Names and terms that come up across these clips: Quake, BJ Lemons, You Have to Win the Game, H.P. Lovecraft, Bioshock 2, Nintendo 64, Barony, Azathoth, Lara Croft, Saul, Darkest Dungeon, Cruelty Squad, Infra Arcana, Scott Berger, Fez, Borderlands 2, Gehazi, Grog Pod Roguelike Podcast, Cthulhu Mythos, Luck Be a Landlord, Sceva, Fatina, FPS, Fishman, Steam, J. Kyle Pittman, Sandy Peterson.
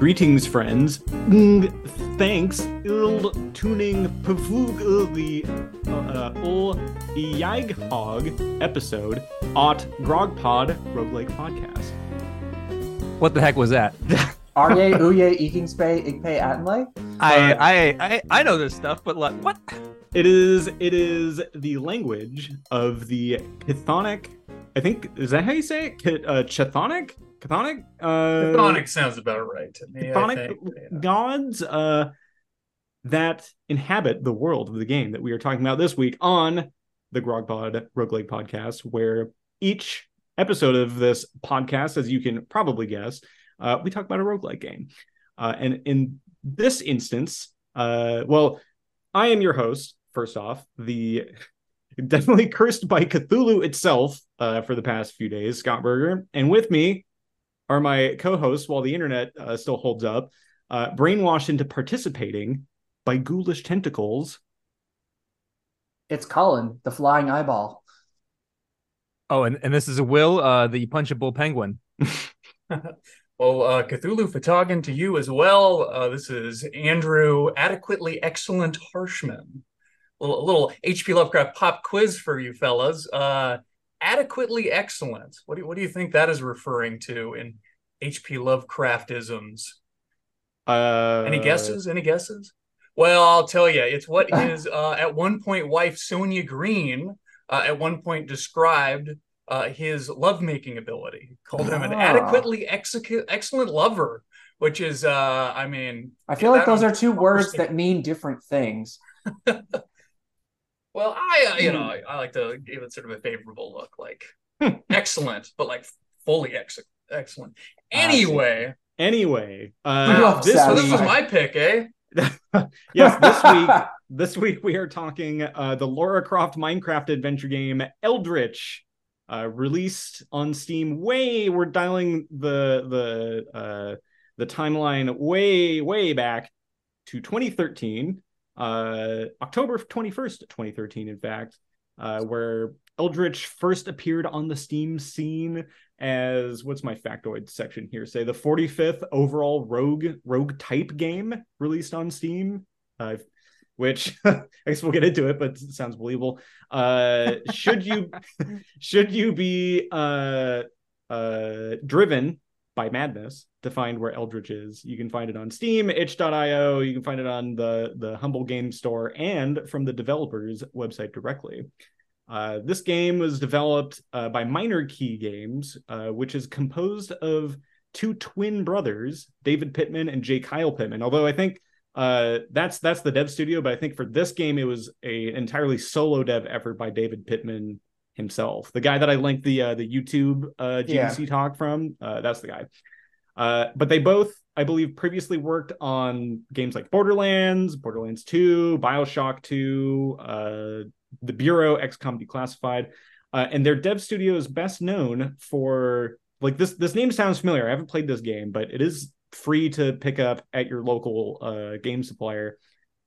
Greetings, friends. Thanks. Il tuning pavug the ul Iaghog episode at Grog Pod Roguelike Podcast. What the heck was that? Arye Uye Ekingspe Igpe Atenle? I know this stuff, but like, what? It is the language of the Chthonic. I think, is that how you say it? Chthonic? Chthonic? Chthonic sounds about right to me. Chthonic gods that inhabit the world of the game that we are talking about this week on the GrogPod Roguelike Podcast, where each episode of this podcast, as you can probably guess, we talk about a roguelike game. And in this instance, I am your host, first off, the definitely cursed by Cthulhu itself for the past few days, Scott Berger, and with me are my co-hosts, while the internet still holds up, brainwashed into participating by ghoulish tentacles. It's Colin, the flying eyeball. Oh, and this is a Will, the punchable penguin. Well, Cthulhu Fatagan to you as well. This is Andrew, adequately excellent Harshman. A little H.P. Lovecraft pop quiz for you fellas. Adequately excellent. What do you think that is referring to in H.P. Lovecraftisms? Any guesses? Well, I'll tell you. It's what his at one point wife Sonia Green at one point described his lovemaking ability. Called him an adequately excellent lover, which is I feel like those are two words that mean different things. Well, I like to give it sort of a favorable look, like excellent, but like fully excellent. Anyway, this was my pick, eh? Yes, this week we are talking the Lara Croft Minecraft adventure game Eldritch, released on Steam. We're dialing the timeline way back to 2013. October 21st, 2013, in fact, where Eldritch first appeared on the Steam scene as, what's my factoid section here, say the 45th overall rogue type game released on Steam, which I guess we'll get into it, but it sounds believable. Should you be driven by madness to find where Eldritch is, you can find it on Steam, itch.io, you can find it on the Humble Game Store, and from the developer's website directly. This game was developed by Minor Key Games, which is composed of two twin brothers, David Pittman and J. Kyle Pittman, although I think that's the dev studio, but I think for this game it was an entirely solo dev effort by David Pittman himself, the guy that I linked the YouTube GDC talk from. That's the guy. But they both, I believe, previously worked on games like Borderlands 2, Bioshock 2, The Bureau XCOM Declassified, and their dev studio is best known for, like, this name sounds familiar. I haven't played this game, but it is free to pick up at your local game supplier.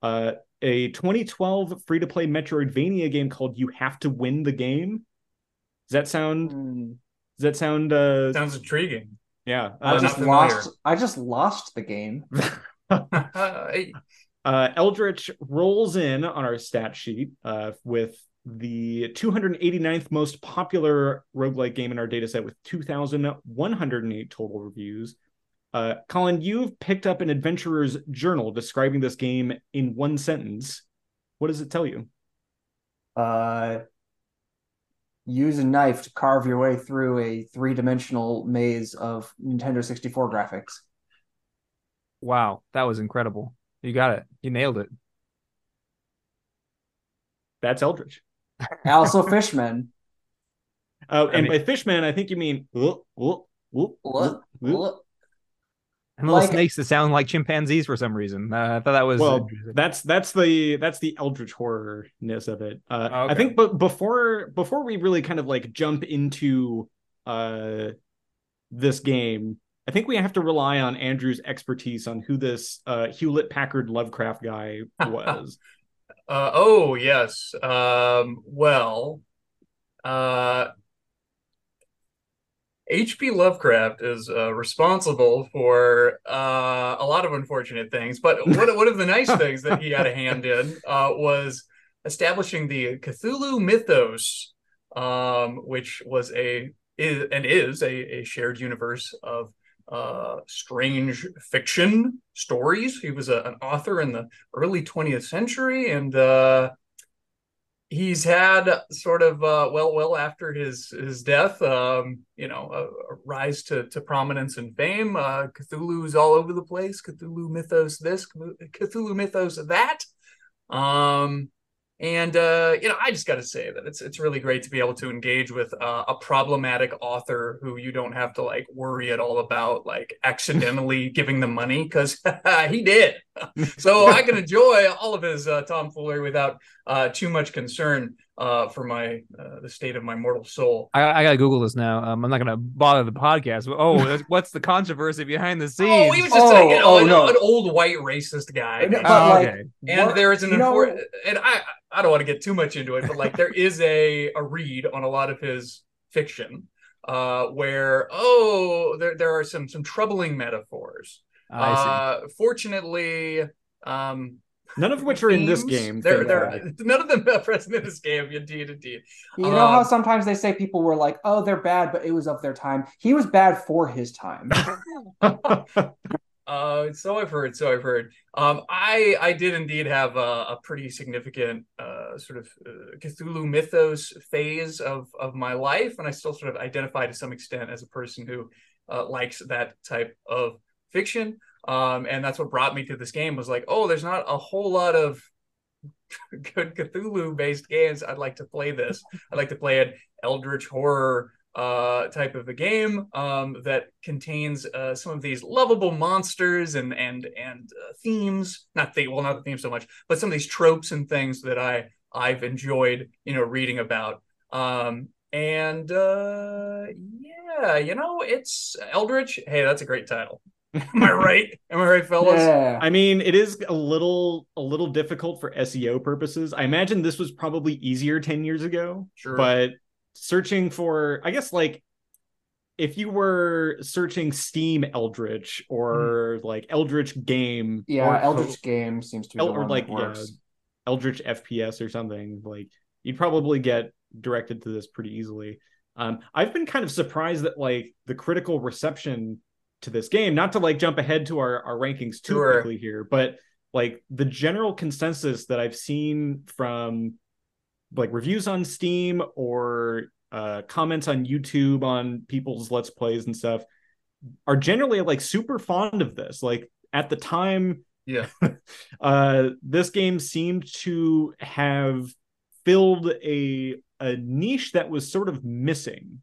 A 2012 free-to-play Metroidvania game called You Have to Win the Game. Does that sound? Sounds intriguing. Yeah, I just lost the game. Eldritch rolls in on our stat sheet with the 289th most popular roguelike game in our data set, with 2,108 total reviews. Colin, you've picked up an adventurer's journal describing this game in one sentence. What does it tell you? Use a knife to carve your way through a three-dimensional maze of Nintendo 64 graphics. Wow, that was incredible. You got it. You nailed it. That's Eldritch. Also Fishman. By Fishman, I think you mean... Little snakes that sound like chimpanzees for some reason. I thought that was that's the Eldritch horror-ness of it. Okay. I think, but before we really kind of like jump into this game, I think we have to rely on Andrew's expertise on who this Hewlett-Packard Lovecraft guy was. Oh yes. H.P. Lovecraft is responsible for a lot of unfortunate things, but one of the nice things that he had a hand in was establishing the Cthulhu Mythos, which was is a shared universe of strange fiction stories. He was an author in the early 20th century, and he's had sort of well after his death, a rise to prominence and fame. Cthulhu's all over the place. Cthulhu Mythos this, Cthulhu Mythos that, I just got to say that it's really great to be able to engage with a problematic author who you don't have to worry at all about accidentally giving them money, because he did. So I can enjoy all of his tomfoolery without too much concern for my the state of my mortal soul. I gotta Google this now. I'm not gonna bother the podcast. Oh, what's the controversy behind the scenes? Oh, he was just an old white racist guy. I don't want to get too much into it, but there is a read on a lot of his fiction where there are some troubling metaphors. I see. Fortunately, none of which are in this game. None of them are present in this game. Indeed. You know how sometimes they say people were like, "Oh, they're bad," but it was of their time. He was bad for his time. So I've heard. I did indeed have a pretty significant sort of Cthulhu Mythos phase of my life, and I still sort of identify to some extent as a person who likes that type of fiction. And that's what brought me to this game, was there's not a whole lot of good Cthulhu-based games. I'd like to play this. I'd like to play an Eldritch horror type of a game that contains some of these lovable monsters and themes. Not the theme so much, but some of these tropes and things that I've enjoyed, reading about. It's Eldritch. Hey, that's a great title. Am I right? Am I right, fellas? Yeah. I mean, it is a little difficult for SEO purposes. I imagine this was probably easier 10 years ago. Sure. But searching for, I guess, if you were searching Steam Eldritch or Eldritch game. Yeah, Eldritch game seems to be the one that works. Eldritch FPS or something. You'd probably get directed to this pretty easily. I've been kind of surprised that the critical reception to this game, not to jump ahead to our rankings too quickly here, but the general consensus that I've seen from reviews on Steam or comments on YouTube on people's Let's Plays and stuff are generally super fond of this. At the time, yeah, this game seemed to have filled a niche that was sort of missing,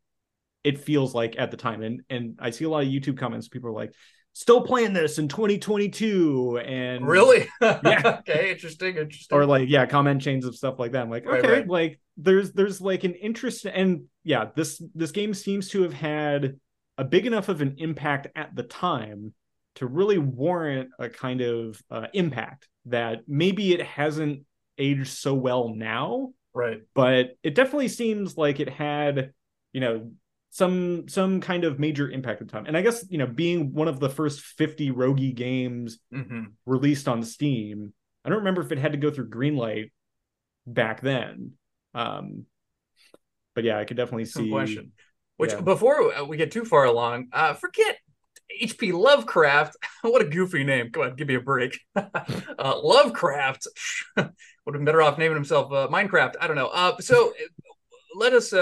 it feels like, at the time. And I see a lot of YouTube comments. People are still playing this in 2022. And really? Yeah. Okay. Interesting. Or comment chains of stuff like that. I'm right. There's an interest. And yeah, this game seems to have had a big enough of an impact at the time to really warrant a kind of impact that maybe it hasn't aged so well now. Right. But it definitely seems it had, some kind of major impact at the time. And I guess, being one of the first 50 roguey games released on Steam, I don't remember if it had to go through Greenlight back then. But yeah, I could definitely see... Question. Which, yeah. Before we get too far along, forget H.P. Lovecraft. What a goofy name. Come on, give me a break. Lovecraft. Would have been better off naming himself Minecraft. I don't know. Let us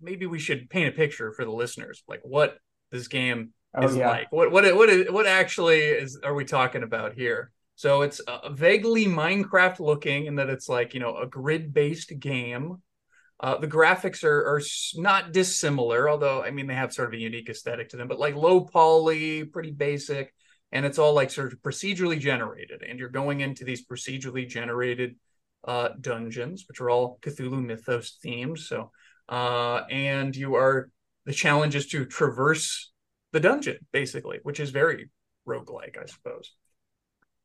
maybe we should paint a picture for the listeners, what this game is like. What actually are we talking about here? So it's vaguely Minecraft looking, in that it's a grid-based game. The graphics are not dissimilar, although I mean they have sort of a unique aesthetic to them, but low poly, pretty basic, and it's all sort of procedurally generated, and you're going into these procedurally generated dungeons, which are all Cthulhu Mythos themed. So and you are, the challenge is to traverse the dungeon, basically, which is very roguelike, I suppose.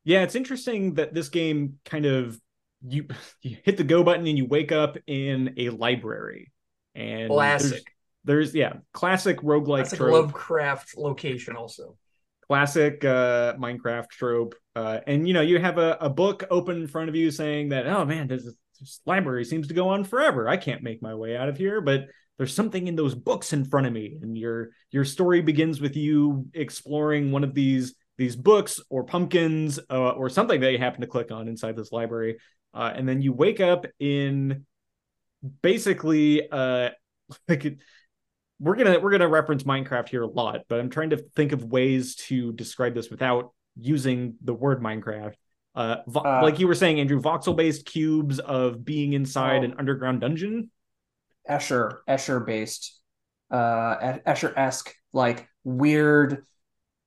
Yeah, it's interesting that this game kind of, you hit the go button and you wake up in a library, and classic There's, yeah, classic roguelike trope. Classic Lovecraft location also. Classic Minecraft trope. And, you know, you have a book open in front of you saying that, oh, man, this library seems to go on forever. I can't make my way out of here, but there's something in those books in front of me. And your story begins with you exploring one of these books or pumpkins or something that you happen to click on inside this library. And then you wake up in basically we're gonna reference Minecraft here a lot, but I'm trying to think of ways to describe this without using the word Minecraft. Like you were saying, Andrew, voxel-based cubes of being inside an underground dungeon. Escher-based, Escher-esque, like weird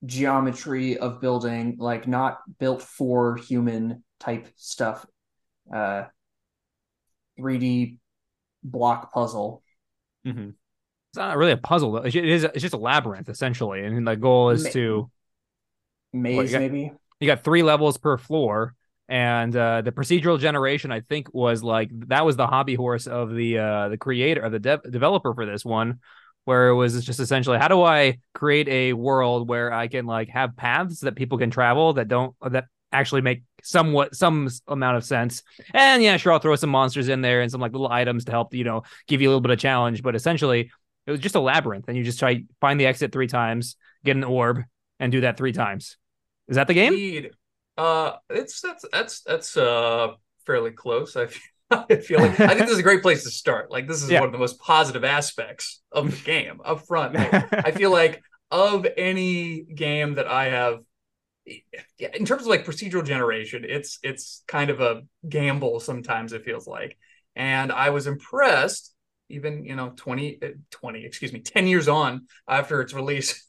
geometry of building, like not built for human type stuff. 3D block puzzle. Mm-hmm. It's not really a puzzle, though. It's just a labyrinth, essentially, and the goal is to maze. You got 3 levels per floor, and the procedural generation, I think, was like that was the hobby horse of the creator or the developer for this one, where it was just essentially, how do I create a world where I can like have paths that people can travel that actually make some amount of sense. And yeah, sure, I'll throw some monsters in there and some like little items to help, you know, give you a little bit of challenge. But essentially, it was just a labyrinth, and you just try find the exit 3 times, get an orb, and do that 3 times. Is that the game? Indeed. That's fairly close. I feel like I think this is a great place to start. Like this is one of the most positive aspects of the game up front. Like, I feel like of any game that I have, yeah, in terms of like procedural generation, it's kind of a gamble sometimes, it feels like. And I was impressed, even, you know, 10 years on after its release.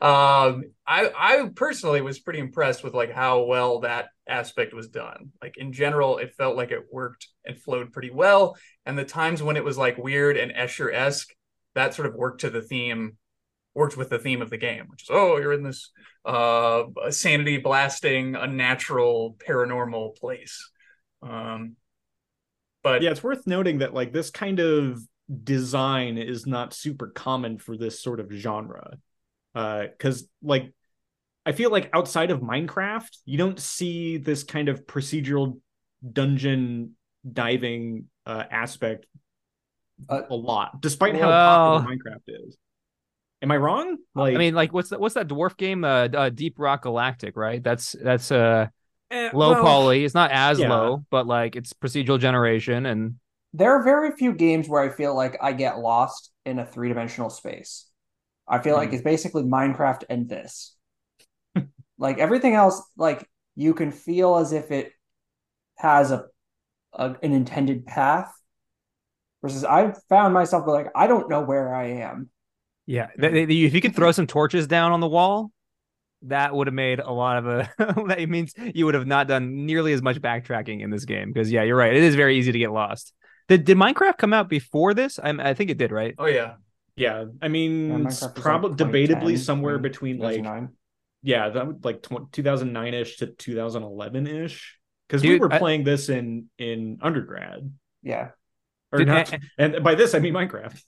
I personally was pretty impressed with like how well that aspect was done. Like in general, it felt like it worked and flowed pretty well. And the times when it was like weird and Escher-esque, that sort of worked with the theme of the game, which is, oh, you're in this sanity blasting, unnatural, paranormal place. But yeah, it's worth noting that like this kind of design is not super common for this sort of genre. Because like I feel like outside of Minecraft, you don't see this kind of procedural dungeon diving aspect a lot, despite how popular Minecraft is. Am I wrong? Like, I mean, like what's that dwarf game? Deep Rock Galactic, right? That's low poly. It's not as low, but like it's procedural generation, and there are very few games where I feel like I get lost in a 3-dimensional space. I feel like it's basically Minecraft and this. Like everything else, like you can feel as if it has an intended path. Versus, I've found myself like I don't know where I am. Yeah, if you could throw some torches down on the wall, that would have made a lot of a. That means you would have not done nearly as much backtracking in this game because yeah, you're right. It is very easy to get lost. Did Minecraft come out before this? I think it did, right? Oh yeah. Yeah, I mean, it's probably debatably somewhere between like, yeah, that would like 2009-ish to 2011-ish, because we were playing this in undergrad. Yeah, or not, and by this I mean Minecraft.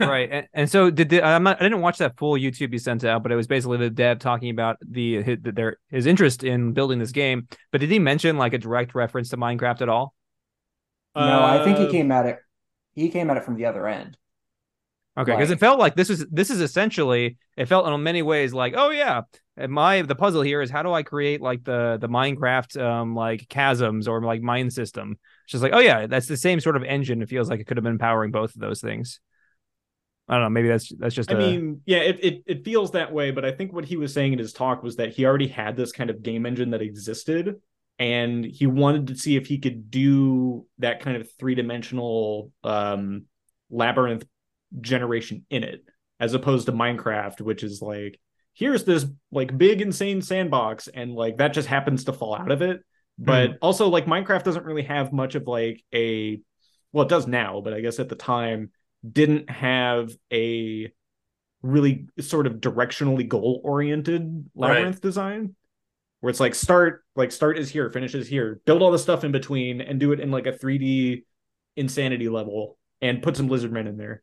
Right, and so I didn't watch that full YouTube you sent out, but it was basically the dev talking about his interest in building this game. But did he mention like a direct reference to Minecraft at all? No, I think he came at it from the other end. Okay, because it felt like this is essentially, it felt in many ways like, oh yeah, the puzzle here is how do I create like the Minecraft like chasms or like mine system. It's just like, oh yeah, that's the same sort of engine. It feels like it could have been powering both of those things. I don't know, maybe that's just. I mean, yeah, it feels that way, but I think what he was saying in his talk was that he already had this kind of game engine that existed, and he wanted to see if he could do that kind of 3-dimensional labyrinth generation in it, as opposed to Minecraft, which is like here's this like big insane sandbox and like that just happens to fall out of it. But also like Minecraft doesn't really have much of like a, well, it does now, but I guess at the time didn't have a really sort of directionally goal oriented labyrinth design, where it's like start is here, finish is here, build all the stuff in between and do it in like a 3D insanity level and put some lizard men in there.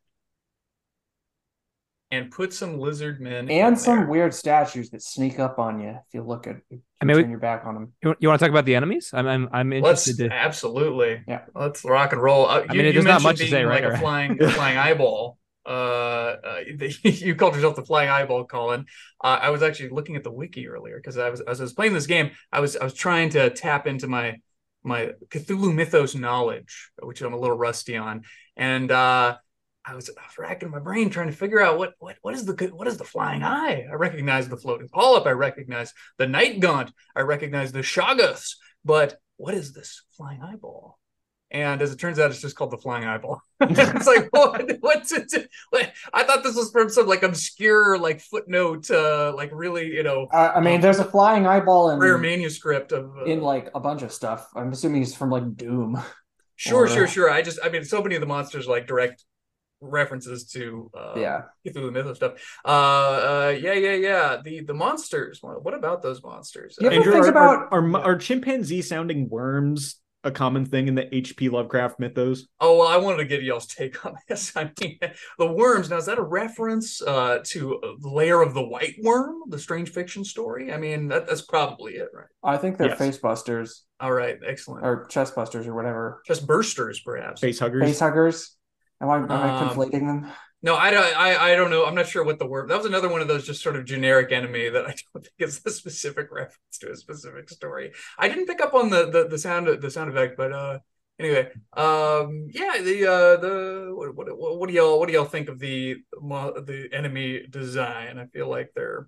and put some lizard men and some weird statues that sneak up on you if you look at. I mean, turn your back on them. You want to talk about the enemies? I'm interested. Absolutely, yeah. Let's rock and roll. I mean, there's not much to say, right? A flying eyeball. You called yourself the flying eyeball, Colin. I was actually looking at the wiki earlier because as I was playing this game, I was trying to tap into my Cthulhu Mythos knowledge, which I'm a little rusty on, and I was racking my brain trying to figure out what is the flying eye. I recognized the floating polyp. I recognized the night gaunt. I recognized the shoggoths. But what is this flying eyeball? And as it turns out, it's just called the flying eyeball. It's like, what? I thought this was from some obscure footnote, really, I mean, there's a flying eyeball in rare manuscript of in a bunch of stuff. I'm assuming it's from Doom. Sure. I mean, so many of the monsters direct references to Cthulhu Mythos stuff. The monsters. What about those monsters? You ever think about are chimpanzee sounding worms a common thing in the H.P. Lovecraft mythos? Oh, well, I wanted to get y'all's take on this. I mean, the worms. Now, is that a reference to the Lair of the White Worm, the strange fiction story? I mean, that's probably it, right? I think they're face busters. All right, excellent. Or chest busters, or whatever. Chest bursters, perhaps. Face huggers. Am I conflating them? No, I don't know. I'm not sure what the word. That was another one of those just sort of generic enemy that I don't think is a specific reference to a specific story. I didn't pick up on the sound effect, but anyway, what do y'all think of the enemy design? I feel like they're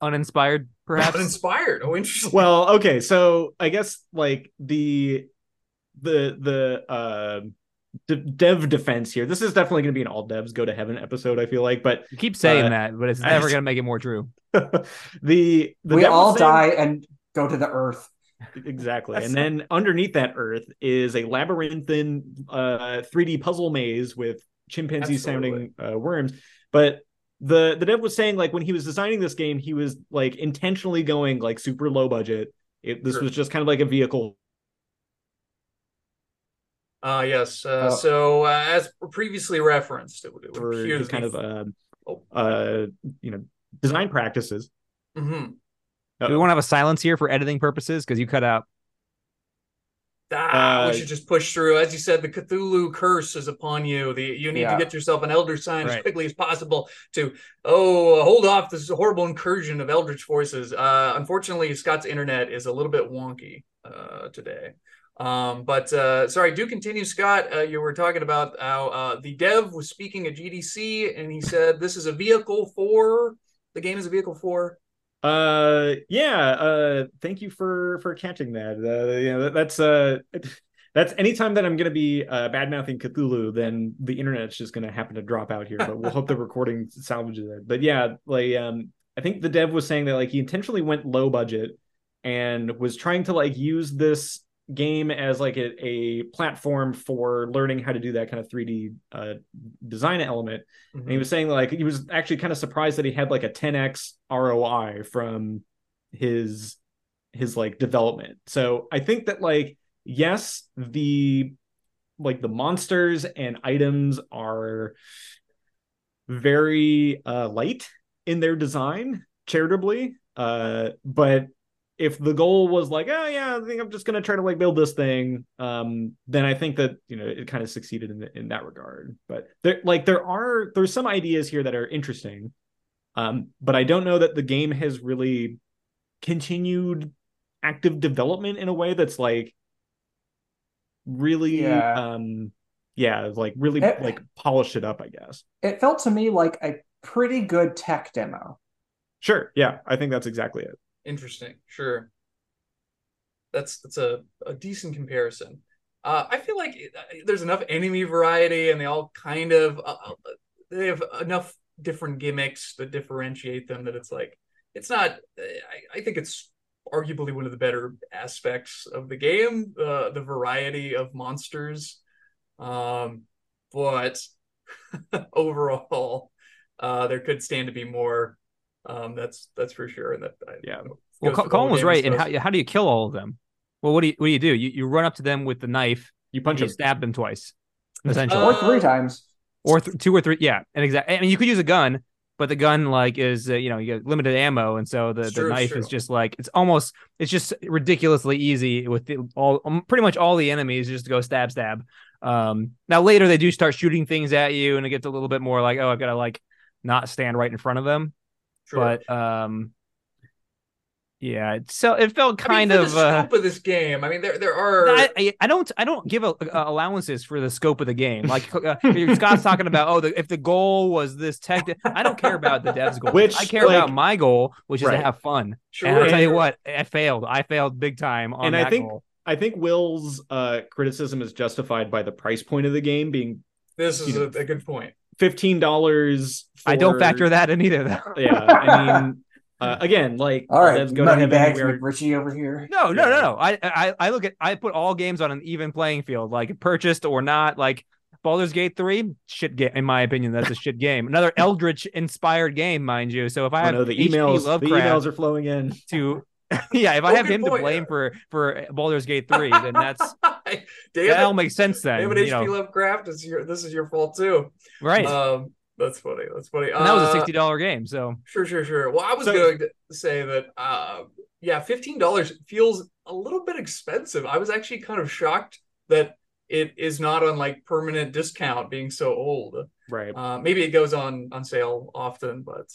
uninspired, perhaps. Uninspired. Oh, interesting. Well, okay, so I guess the dev defense here. This is definitely going to be an all devs go to heaven episode, I feel like, but you keep saying that, but it's never going to make it more true. We all die and go to the earth. Exactly. And then underneath that earth is a labyrinthine 3D puzzle maze with chimpanzee sounding worms. But the dev was saying when he was designing this game, he was intentionally going super low budget. This was just kind of a vehicle. Yes. As previously referenced, it would appear to kind of design practices. Mm-hmm. Do we want to have a silence here for editing purposes because you cut out? We should just push through. As you said, the Cthulhu curse is upon you. You need to get yourself an Elder Sign as quickly as possible to hold off this horrible incursion of Eldritch forces. Unfortunately, Scott's internet is a little bit wonky today. Sorry, do continue, Scott. You were talking about how the dev was speaking at GDC, and he said this is a vehicle for the game is a vehicle for. Thank you for catching that. That's anytime that I'm going to be bad-mouthing Cthulhu, then the internet's just going to happen to drop out here. But we'll hope the recording salvages it. But yeah, I think the dev was saying that he intentionally went low budget and was trying to use this game as a platform for learning how to do that kind of 3D design element. Mm-hmm. And he was saying he was actually kind of surprised that he had a 10x ROI from his development. So I think that yes, the monsters and items are very light in their design, charitably, but if the goal was I think I'm just going to try to build this thing, then I think that it kind of succeeded in that regard. But there's some ideas here that are interesting, but I don't know that the game has really continued active development in a way that's really polish it up. I guess it felt to me like a pretty good tech demo. Sure, yeah, I think that's exactly it. Interesting. Sure. That's a decent comparison. I feel like there's enough enemy variety and they all kind of, they have enough different gimmicks that differentiate them that it's not, I think it's arguably one of the better aspects of the game, the variety of monsters. But overall, there could stand to be more. That's for sure. And well, Colin was right. And how do you kill all of them? Well, what do you do? You run up to them with the knife. You punch them, stab them twice, essentially, or three times, or two or three. Yeah, and exactly. I mean, you could use a gun, but the gun like is you know, you got limited ammo, and so the knife is just like it's just ridiculously easy with pretty much all the enemies, just to go stab. Now later they do start shooting things at you, and it gets a little bit more like, oh, I've got to like not stand right in front of them. Sure. But yeah, so it felt kind of the scope of this game. I mean, there are. I don't give allowances for the scope of the game. Like Scott's talking about, if the goal was this tech, I don't care about the dev's goal. I care about my goal, which is to have fun. Sure. And I'll tell you what, I failed big time on that goal. I think Will's criticism is justified by the price point of the game being. This is a good point. $15. I don't factor that in either, though. Yeah, I mean. Again, like, all right, money bags McRitchie over here. No. I look at, I put all games on an even playing field, like purchased or not. Like Baldur's Gate 3, shit game. In my opinion, that's a shit game. Another Eldritch inspired game, mind you. So if I have H.P. Lovecraft, the emails are flowing in to. Yeah, if I have him to blame for Baldur's Gate 3, then that all makes sense. Then David H.P. Lovecraft, this is your fault too, right? That's funny. And that was a $60 game, so sure. Well, I was going to say that, $15 feels a little bit expensive. I was actually kind of shocked that it is not on like permanent discount, being so old. Right. Maybe it goes on sale often, but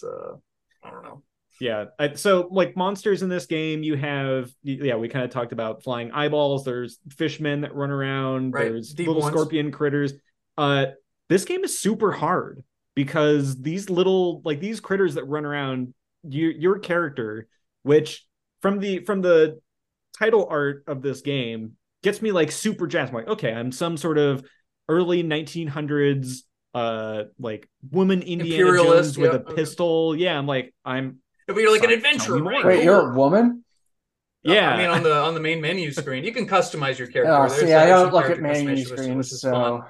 I don't know. Yeah. So like monsters in this game, you have, we kind of talked about flying eyeballs. There's fishmen that run around. Right. There's scorpion critters. This game is super hard. Because these little, like these critters that run around your character, which from the title art of this game gets me like super jazzed. I'm like, okay, I'm some sort of early 1900s, like woman Indiana Jones with a pistol. Yeah, I'm like, you're like an adventurer, right? Wait, you're a woman? Yeah, I mean on the main menu screen, you can customize your character. Oh, see, I don't look at menu screens, so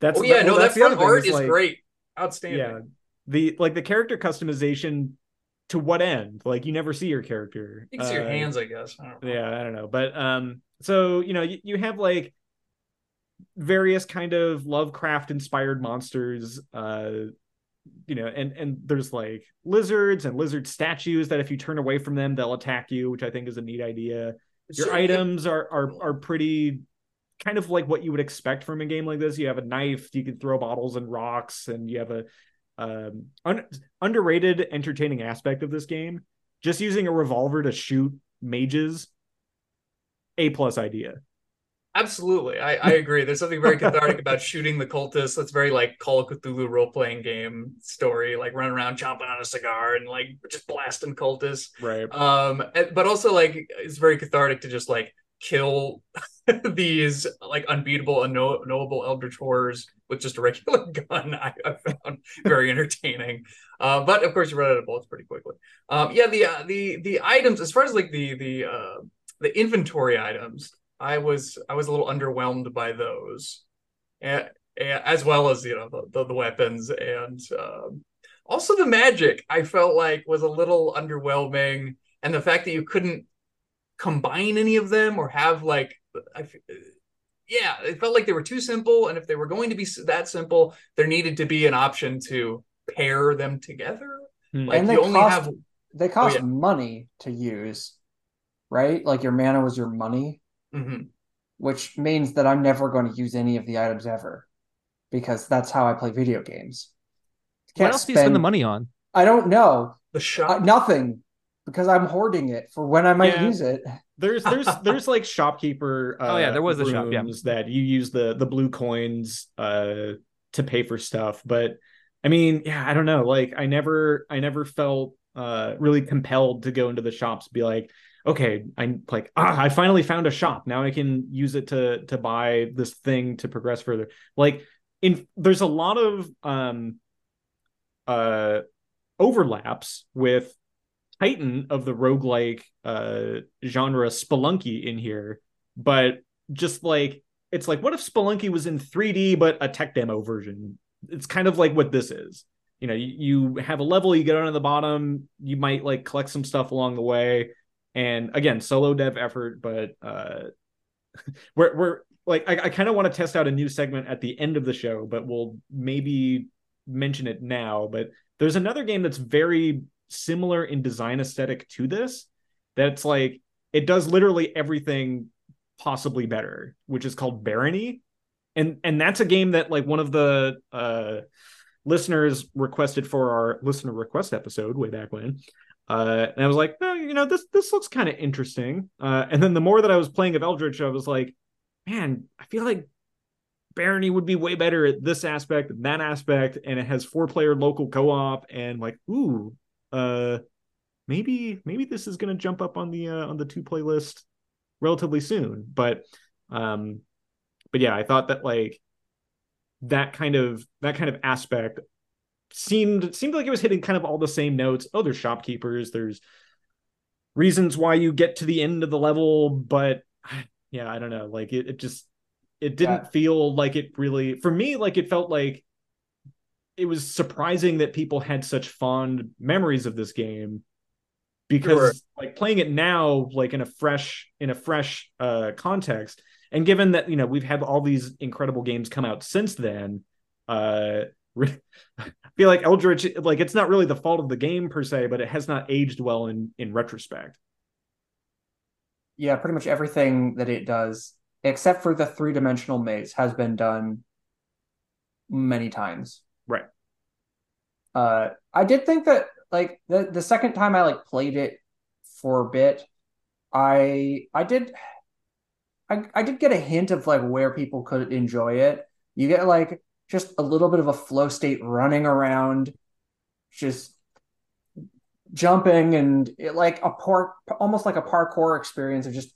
that's that front art is great. Outstanding. Yeah, the character customization, to what end? Like, you never see your character. You can see your hands, I guess. I don't know. Yeah, I don't know. But so you have like various kind of Lovecraft inspired monsters, and there's like lizards and lizard statues that if you turn away from them, they'll attack you, which I think is a neat idea. Your items are pretty kind of like what you would expect from a game like this. You have a knife, you can throw bottles and rocks, and you have a underrated entertaining aspect of this game, just using a revolver to shoot mages. A+ idea. Absolutely. I agree. There's something very cathartic about shooting the cultists. That's very like Call of Cthulhu role-playing game story, like run around chomping on a cigar and like just blasting cultists. Right. But also like it's very cathartic to just like kill these like unbeatable, unknowable eldritch horrors with just a regular gun. I found very entertaining, but of course you run out of bullets pretty quickly. The items, as far as like the inventory items, I was a little underwhelmed by those, and as well as the weapons, and also the magic I felt like was a little underwhelming, and the fact that you couldn't combine any of them or have like it felt like they were too simple, and if they were going to be that simple, there needed to be an option to pair them together. Like, and they cost money to use, right? Like your mana was your money, which means that I'm never going to use any of the items ever, because that's how I play video games. What else do you spend the money on? I don't know. The shop? Nothing. Because I'm hoarding it for when I might use it. There's like shopkeeper. There was a shop that you use the blue coins to pay for stuff. But I mean, I don't know. Like I never felt really compelled to go into the shops. Be like, okay, I finally found a shop. Now I can use it to buy this thing to progress further. Like there's a lot of overlaps with Titan of the roguelike genre Spelunky in here, but just like it's like, what if Spelunky was in 3D but a tech demo version? It's kind of like what this is. You have a level, you get down to the bottom, you might like collect some stuff along the way, and again, solo dev effort, but we're like I kind of want to test out a new segment at the end of the show, but we'll maybe mention it now, but there's another game that's very similar in design aesthetic to this, that's like, it does literally everything possibly better, which is called Barony. And that's a game that, like, one of the listeners requested for our listener request episode way back when. And I was like, no, you know, this looks kind of interesting. And then the more that I was playing of Eldritch, I was like, man, I feel like Barony would be way better at this aspect and that aspect. And it has 4-player local co-op, and like, ooh, maybe this is going to jump up on the 2-play list relatively soon. But yeah, I thought that like that kind of aspect seemed like it was hitting kind of all the same notes. Oh, there's shopkeepers, there's reasons why you get to the end of the level, but yeah, I don't know. Like it didn't feel like it really, for me, like it felt like it was surprising that people had such fond memories of this game, because sure, like playing it now, like in a fresh context, and given that, you know, we've had all these incredible games come out since then, I feel like Eldritch, like it's not really the fault of the game per se, but it has not aged well in retrospect. Yeah, pretty much everything that it does, except for the 3-dimensional maze, has been done many times. Right. I did think that like the second time I like played it for a bit, I did get a hint of like where people could enjoy it. You get like just a little bit of a flow state, running around, just jumping, and it, like almost like a parkour experience of just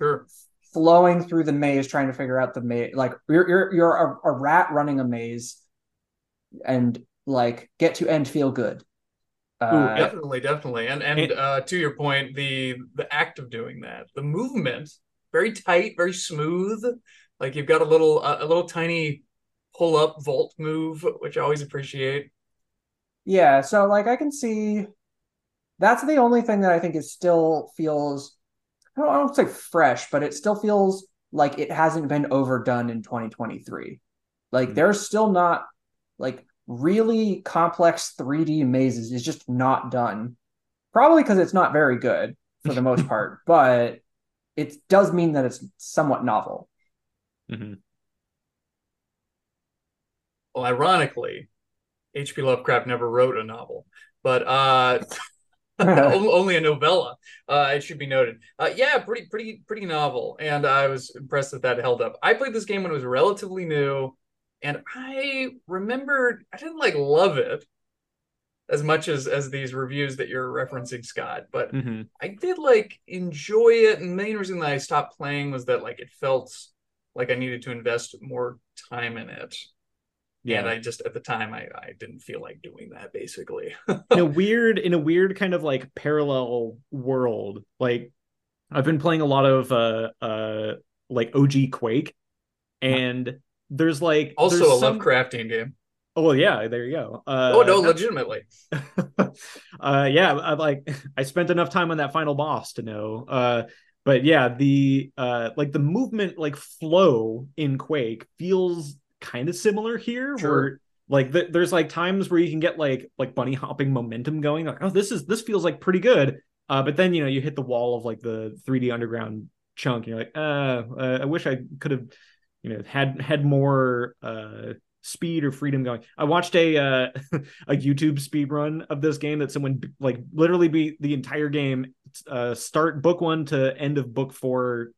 flowing through the maze, trying to figure out the maze. Like you're a rat running a maze, and like get to end feel good. Ooh, definitely, and to your point, the act of doing that, the movement. Very tight, very smooth. Like you've got a little tiny pull-up vault move, which I always appreciate. Yeah, so like I can see that's the only thing that I think is still feels, I don't say fresh, but it still feels like it hasn't been overdone in 2023. Like there's still not like really complex 3D mazes. It's just not done. Probably because it's not very good for the most part, but it does mean that it's somewhat novel. Mm-hmm. Well, ironically, H.P. Lovecraft never wrote a novel, but only a novella. It should be noted. Yeah, pretty novel, and I was impressed that held up. I played this game when it was relatively new, and I remembered I didn't like love it as much as these reviews that you're referencing, Scott, but mm-hmm. I did like enjoy it. And the main reason that I stopped playing was that like it felt like I needed to invest more time in it. Yeah. And I just, at the time, I didn't feel like doing that, basically. in a weird kind of like parallel world. Like I've been playing a lot of like OG Quake, and there's like also there's a Lovecraftian game. Oh, well, yeah, there you go. Oh, no, legitimately. Yeah, I spent enough time on that final boss to know. But yeah, the like the movement, like flow in Quake feels kind of similar here. Sure. Where like there's like times where you can get like bunny hopping momentum going. Like, oh, this feels like pretty good. But then, you know, you hit the wall of like the 3D underground chunk, and you're like, I wish I could have, you know, had more. Speed or freedom going. I watched a YouTube speed run of this game that someone like literally beat the entire game, start book 1 to end of book 4,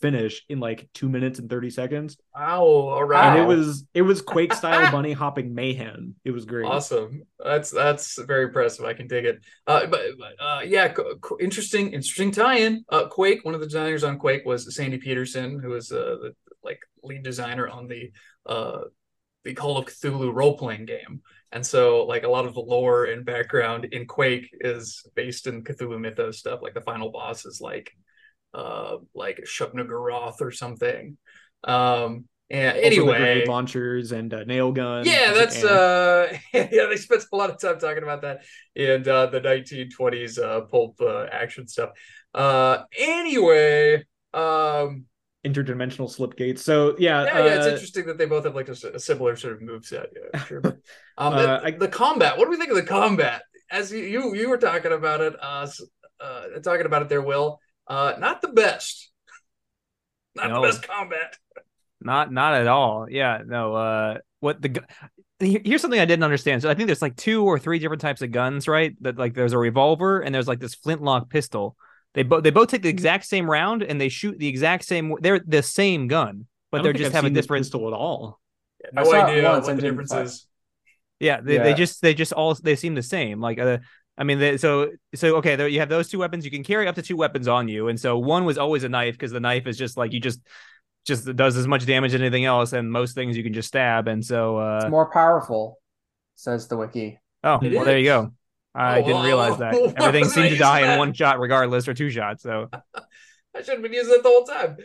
finish in like 2 minutes and 30 seconds. Wow! All right, and it was Quake style bunny hopping mayhem. It was great. Awesome. That's very impressive. I can dig it. But yeah, interesting tie-in. Quake. One of the designers on Quake was Sandy Peterson, who was the like lead designer on the Call of Cthulhu role-playing game. And so like a lot of the lore and background in Quake is based in Cthulhu Mythos stuff. Like the final boss is like Shub-Niggurath or something. And anyway, grenade launchers and nail guns. Yeah, that's yeah, they spent a lot of time talking about that in the 1920s pulp action stuff. Anyway, interdimensional slip gates. So yeah, it's interesting that they both have like a similar sort of moveset. Yeah, sure. The combat. What do we think of the combat? As you were talking about it, talking about it there, Will. Not the best. Not the best combat. Not at all. Yeah. No. Here's something I didn't understand. So I think there's like 2 or 3 different types of guns, right? That like there's a revolver and there's like this flintlock pistol. They both take the exact same round and they shoot the exact same. They're the same gun, but they're just having this pistol at all. Yeah, no idea what the difference is. Yeah, they seem the same. Like you have those 2 weapons. You can carry up to 2 weapons on you, and so one was always a knife because the knife is just like you just does as much damage as anything else, and most things you can just stab, and so it's more powerful, says the wiki. Oh, well, there you go. I didn't realize that. Everything seemed to die in 1 shot regardless, or 2 shots. So I should have been using it the whole time.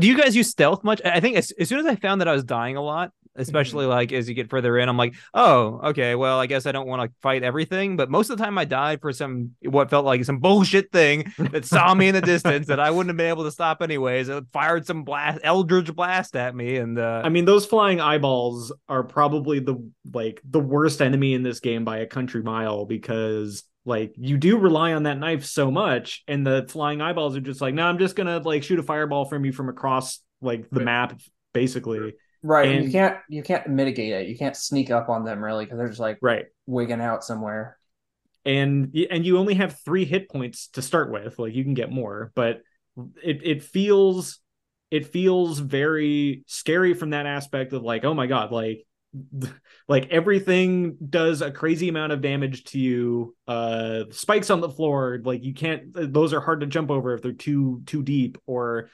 Do you guys use stealth much? I think as soon as I found that I was dying a lot, especially like as you get further in, I'm like, oh, okay, well, I guess I don't want to fight everything. But most of the time I died for what felt like some bullshit thing that saw me in the distance that I wouldn't have been able to stop anyways. It fired some Eldritch blast at me. And those flying eyeballs are probably the worst enemy in this game by a country mile, because like you do rely on that knife so much, and the flying eyeballs are just like, no, I'm just going to like shoot a fireball from you from across like the map, basically. Right, and you can't mitigate it. You can't sneak up on them really, because they're just like wigging out somewhere. And you only have 3 hit points to start with. Like you can get more, but it feels very scary from that aspect of like, oh my god, like everything does a crazy amount of damage to you. Spikes on the floor, like you can't. Those are hard to jump over if they're too deep, or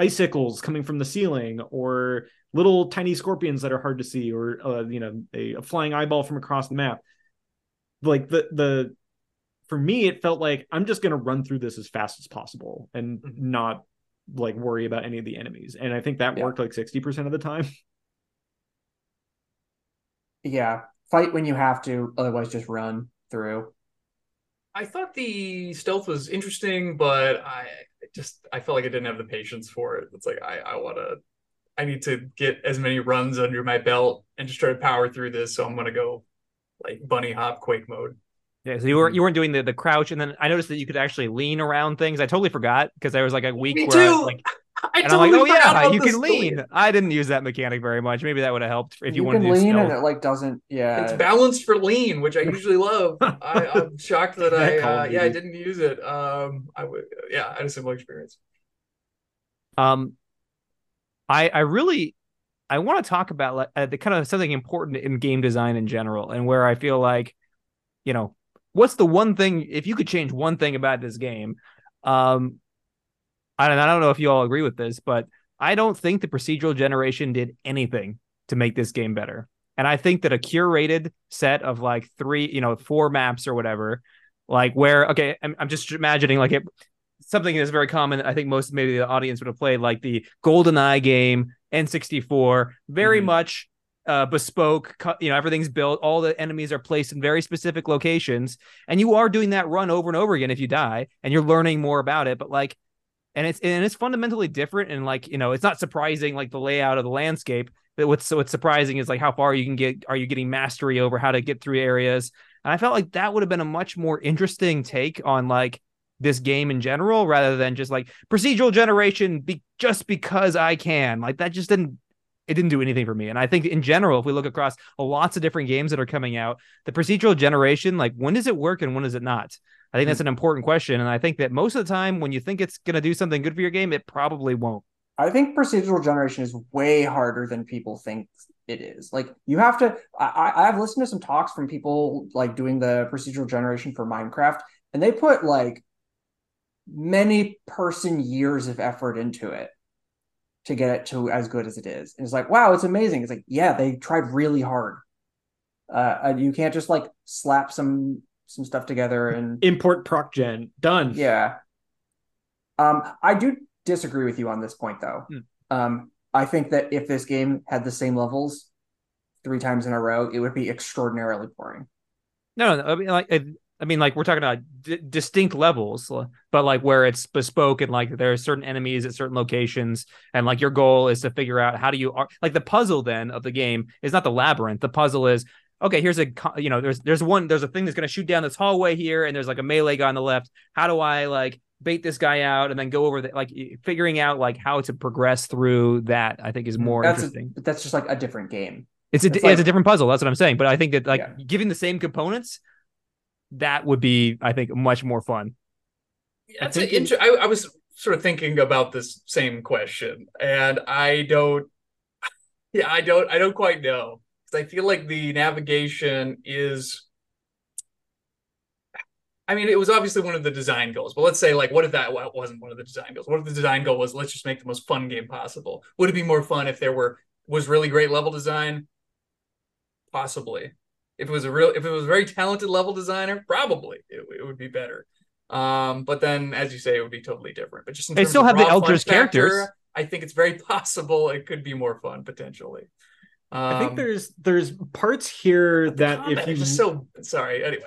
icicles coming from the ceiling, or little tiny scorpions that are hard to see, or a flying eyeball from across the map. Like for me, it felt like I'm just going to run through this as fast as possible and not like worry about any of the enemies. And I think that worked like 60% of the time. Yeah, fight when you have to, otherwise just run through. I thought the stealth was interesting, but I felt like I didn't have the patience for it. It's like I need to get as many runs under my belt and just try to power through this. So I'm gonna go like bunny hop Quake mode. Yeah, so you weren't doing the crouch, and then I noticed that you could actually lean around things. I totally forgot, because there was like a week where I was like, you can lean. I didn't use that mechanic very much. Maybe that would have helped if you wanted to lean, and it like doesn't. Yeah, it's balanced for lean, which I usually love. I'm shocked that I didn't use it. I had a similar experience. I want to talk about like the kind of something important in game design in general, and where I feel like, what's the one thing, if you could change one thing about this game. I don't know if you all agree with this, but I don't think the procedural generation did anything to make this game better. And I think that a curated set of like 3, 4 maps or whatever, like where, okay, I'm just imagining like something that's very common. I think most, maybe the audience would have played like the GoldenEye game, N64, very much bespoke, everything's built. All the enemies are placed in very specific locations, and you are doing that run over and over again if you die, and you're learning more about it. But like, And it's fundamentally different, and like it's not surprising like the layout of the landscape. But what's surprising is like how far you can get. Are you getting mastery over how to get through areas? And I felt like that would have been a much more interesting take on like this game in general, rather than just like procedural generation just because I can. Like that just didn't. It didn't do anything for me. And I think in general, if we look across lots of different games that are coming out, the procedural generation, like when does it work and when does it not? I think that's an important question. And I think that most of the time when you think it's going to do something good for your game, it probably won't. I think procedural generation is way harder than people think it is. Like you have to, I've listened to some talks from people like doing the procedural generation for Minecraft, and they put like many person years of effort into it to get it to as good as it is. And it's like, wow, it's amazing. It's like, yeah, they tried really hard. You can't just like slap some stuff together and import proc gen done. Yeah. I do disagree with you on this point though. I think that if this game had the same levels 3 times in a row, it would be extraordinarily boring. No, I mean, like I mean, like, we're talking about distinct levels, but like where it's bespoke and like there are certain enemies at certain locations. And like your goal is to figure out how do you like the puzzle then of the game is not the labyrinth. The puzzle is, OK, here's a, you know, there's a thing that's going to shoot down this hallway here. And there's like a melee guy on the left. How do I like bait this guy out and then go over the, like figuring out like how to progress through that, I think is more interesting. But that's just like a different game. It's a different puzzle. That's what I'm saying. But I think that like giving the same components. That would be, I think, much more fun. Yeah, that's I was sort of thinking about this same question, and I don't quite know, because I feel like the navigation is. I mean, it was obviously one of the design goals, but let's say, like, what if that wasn't one of the design goals? What if the design goal was let's just make the most fun game possible? Would it be more fun if there was really great level design? Possibly. If it was a very talented level designer, probably it would be better. But then, as you say, it would be totally different. But just in terms of raw fun factor, they still have the Eldritch characters. I think it's very possible it could be more fun potentially. I think there's parts here that if you anyway,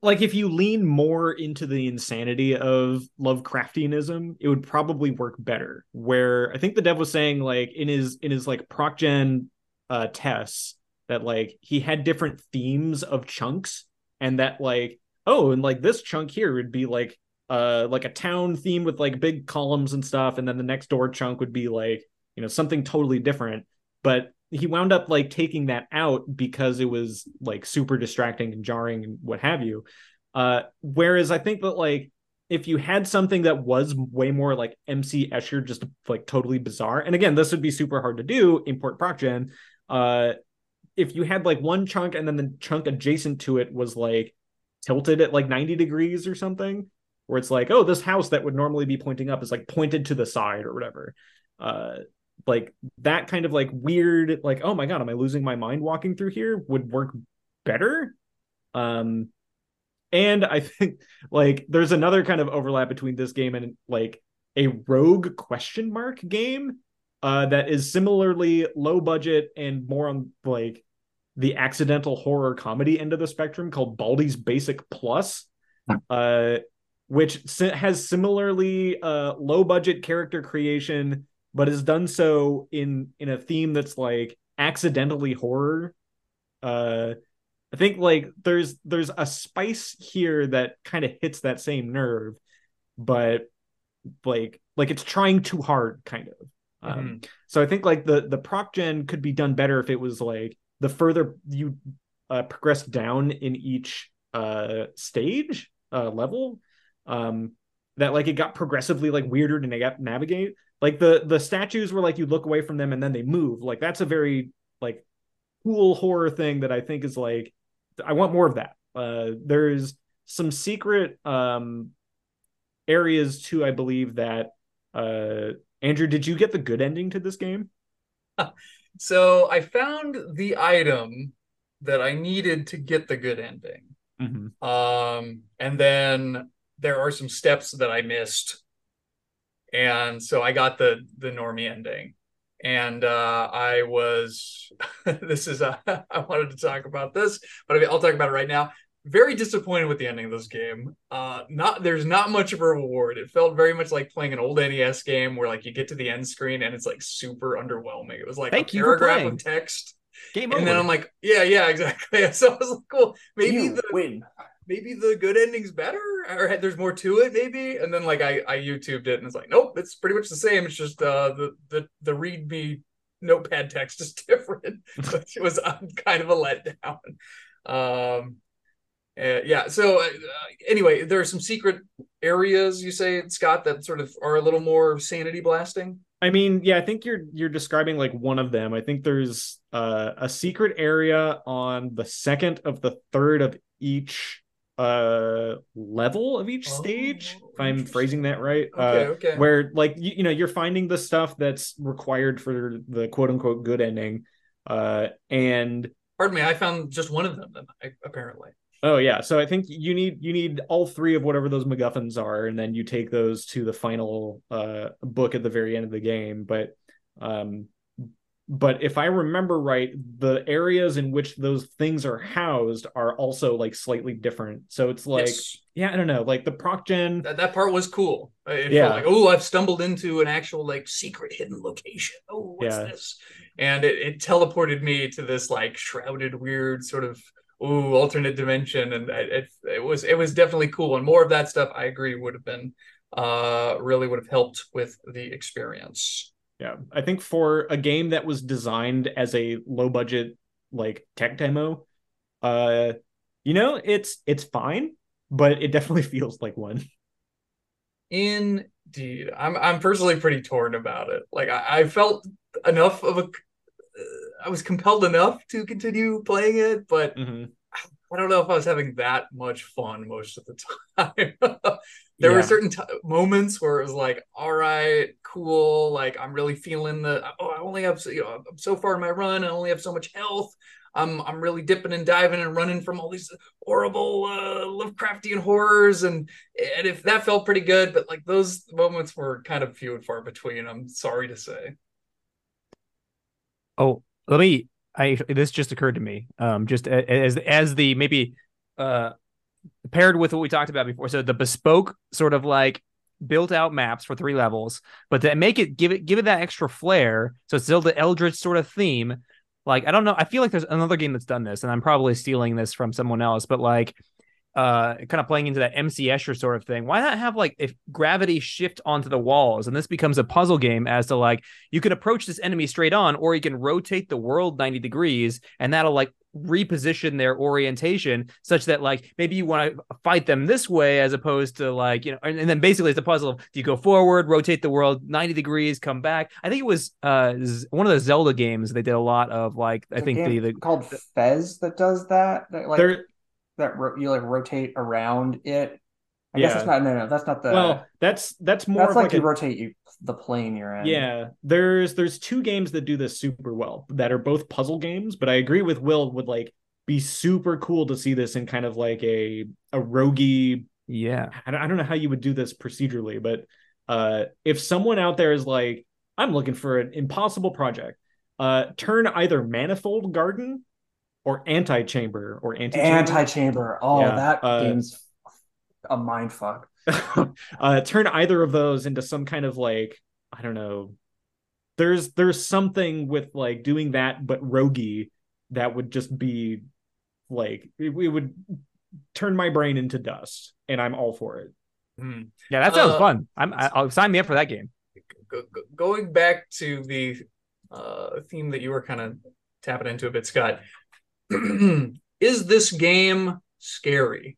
like if you lean more into the insanity of Lovecraftianism, it would probably work better. Where I think the dev was saying, like in his like proc gen tests. That like he had different themes of chunks, and that like and like this chunk here would be like a town theme with like big columns and stuff, and then the next door chunk would be like, you know, something totally different. But he wound up like taking that out because it was like super distracting and jarring and what have you. Whereas I think that like if you had something that was way more like MC Escher, just like totally bizarre, and again this would be super hard to do, import ProcGen. If you had like one chunk and then the chunk adjacent to it was like tilted at like 90 degrees or something, where it's like, oh, this house that would normally be pointing up is like pointed to the side or whatever. Like that kind of like weird, like, oh my God, am I losing my mind walking through here would work better. And I think like there's another kind of overlap between this game and like a rogue question mark game that is similarly low budget and more on like the accidental horror comedy end of the spectrum called Baldi's Basic Plus, which has similarly low budget character creation, but is done so in a theme that's like accidentally horror. I think like there's a spice here that kind of hits that same nerve, but like it's trying too hard kind of. So I think like the proc gen could be done better if it was like the further you progress down in each stage level, that like it got progressively like weirder to navigate. Like the statues were like you look away from them and then they move. Like that's a very like cool horror thing that I think is like I want more of that. There's some secret areas too, I believe that. Andrew, did you get the good ending to this game? So I found the item that I needed to get the good ending. Mm-hmm. And then there are some steps that I missed. And so I got the normie ending. And I was, I wanted to talk about this, but I'll talk about it right now. Very disappointed with the ending of this game. There's not much of a reward. It felt very much like playing an old NES game where like you get to the end screen and it's like super underwhelming. It was like a paragraph of text. Game over. And then I'm like, yeah, exactly. So I was like, well, maybe the good ending's better, or there's more to it, maybe. And then like I YouTubed it and it's like, nope, it's pretty much the same. It's just the readme notepad text is different, which was kind of a letdown. So anyway, there are some secret areas, you say, Scott, that sort of are a little more sanity blasting. I mean, yeah, I think you're describing like one of them. I think there's a secret area on the second of the third of each level of each stage, if I'm phrasing that right. Okay. Where like, you know, you're finding the stuff that's required for the quote unquote good ending. And pardon me, I found just one of them, apparently. Oh yeah, so I think you need all three of whatever those MacGuffins are, and then you take those to the final book at the very end of the game. But But if I remember right, the areas in which those things are housed are also like slightly different. So it's like, yes. Yeah, I don't know, like the proc gen. That part was cool. It felt like, oh, I've stumbled into an actual like secret hidden location. Oh, what's this? And it teleported me to this like shrouded, weird sort of alternate dimension. And it was definitely cool. And more of that stuff, I agree, would have been really would have helped with the experience. Yeah, I think for a game that was designed as a low budget like tech demo, it's fine, but it definitely feels like one. Indeed, I'm personally pretty torn about it. Like I felt enough of I was compelled enough to continue playing it, but I don't know if I was having that much fun most of the time. There were certain moments where it was like, all right, cool. Like, I'm really feeling I only have, I'm so far in my run. I only have so much health. I'm really dipping and diving and running from all these horrible Lovecraftian horrors. And if that felt pretty good, but like those moments were kind of few and far between, I'm sorry to say. Oh, this just occurred to me, just as the maybe paired with what we talked about before. So the bespoke sort of like built out maps for 3 levels, but to make it give it that extra flair. So it's still the Eldritch sort of theme. Like, I don't know. I feel like there's another game that's done this, and I'm probably stealing this from someone else, but like kind of playing into that MC Escher sort of thing. Why not have like if gravity shift onto the walls, and this becomes a puzzle game as to like you can approach this enemy straight on, or you can rotate the world 90 degrees, and that'll like reposition their orientation such that like maybe you want to fight them this way as opposed to like, and then basically it's a puzzle of do you go forward, rotate the world 90 degrees, come back. I think it was one of the Zelda games they did a lot of like I think the called Fez that does that like you like rotate around it. I guess it's not. No, that's not the. Well, that's more. That's like you rotate the plane you're in. Yeah, there's 2 games that do this super well that are both puzzle games. But I agree with Will, would like be super cool to see this in kind of like a roguey. Yeah, I don't know how you would do this procedurally, but if someone out there is like, I'm looking for an impossible project, turn either Manifold Garden or Anti-chamber or Anti-chamber. Oh, yeah. That game's a mindfuck. Turn either of those into some kind of like, I don't know. There's something with like doing that, but roguey, that would just be like it would turn my brain into dust, and I'm all for it. Mm. Yeah, that sounds fun. I'll sign me up for that game. Going back to the theme that you were kind of tapping into a bit, Scott. Is this game scary? ?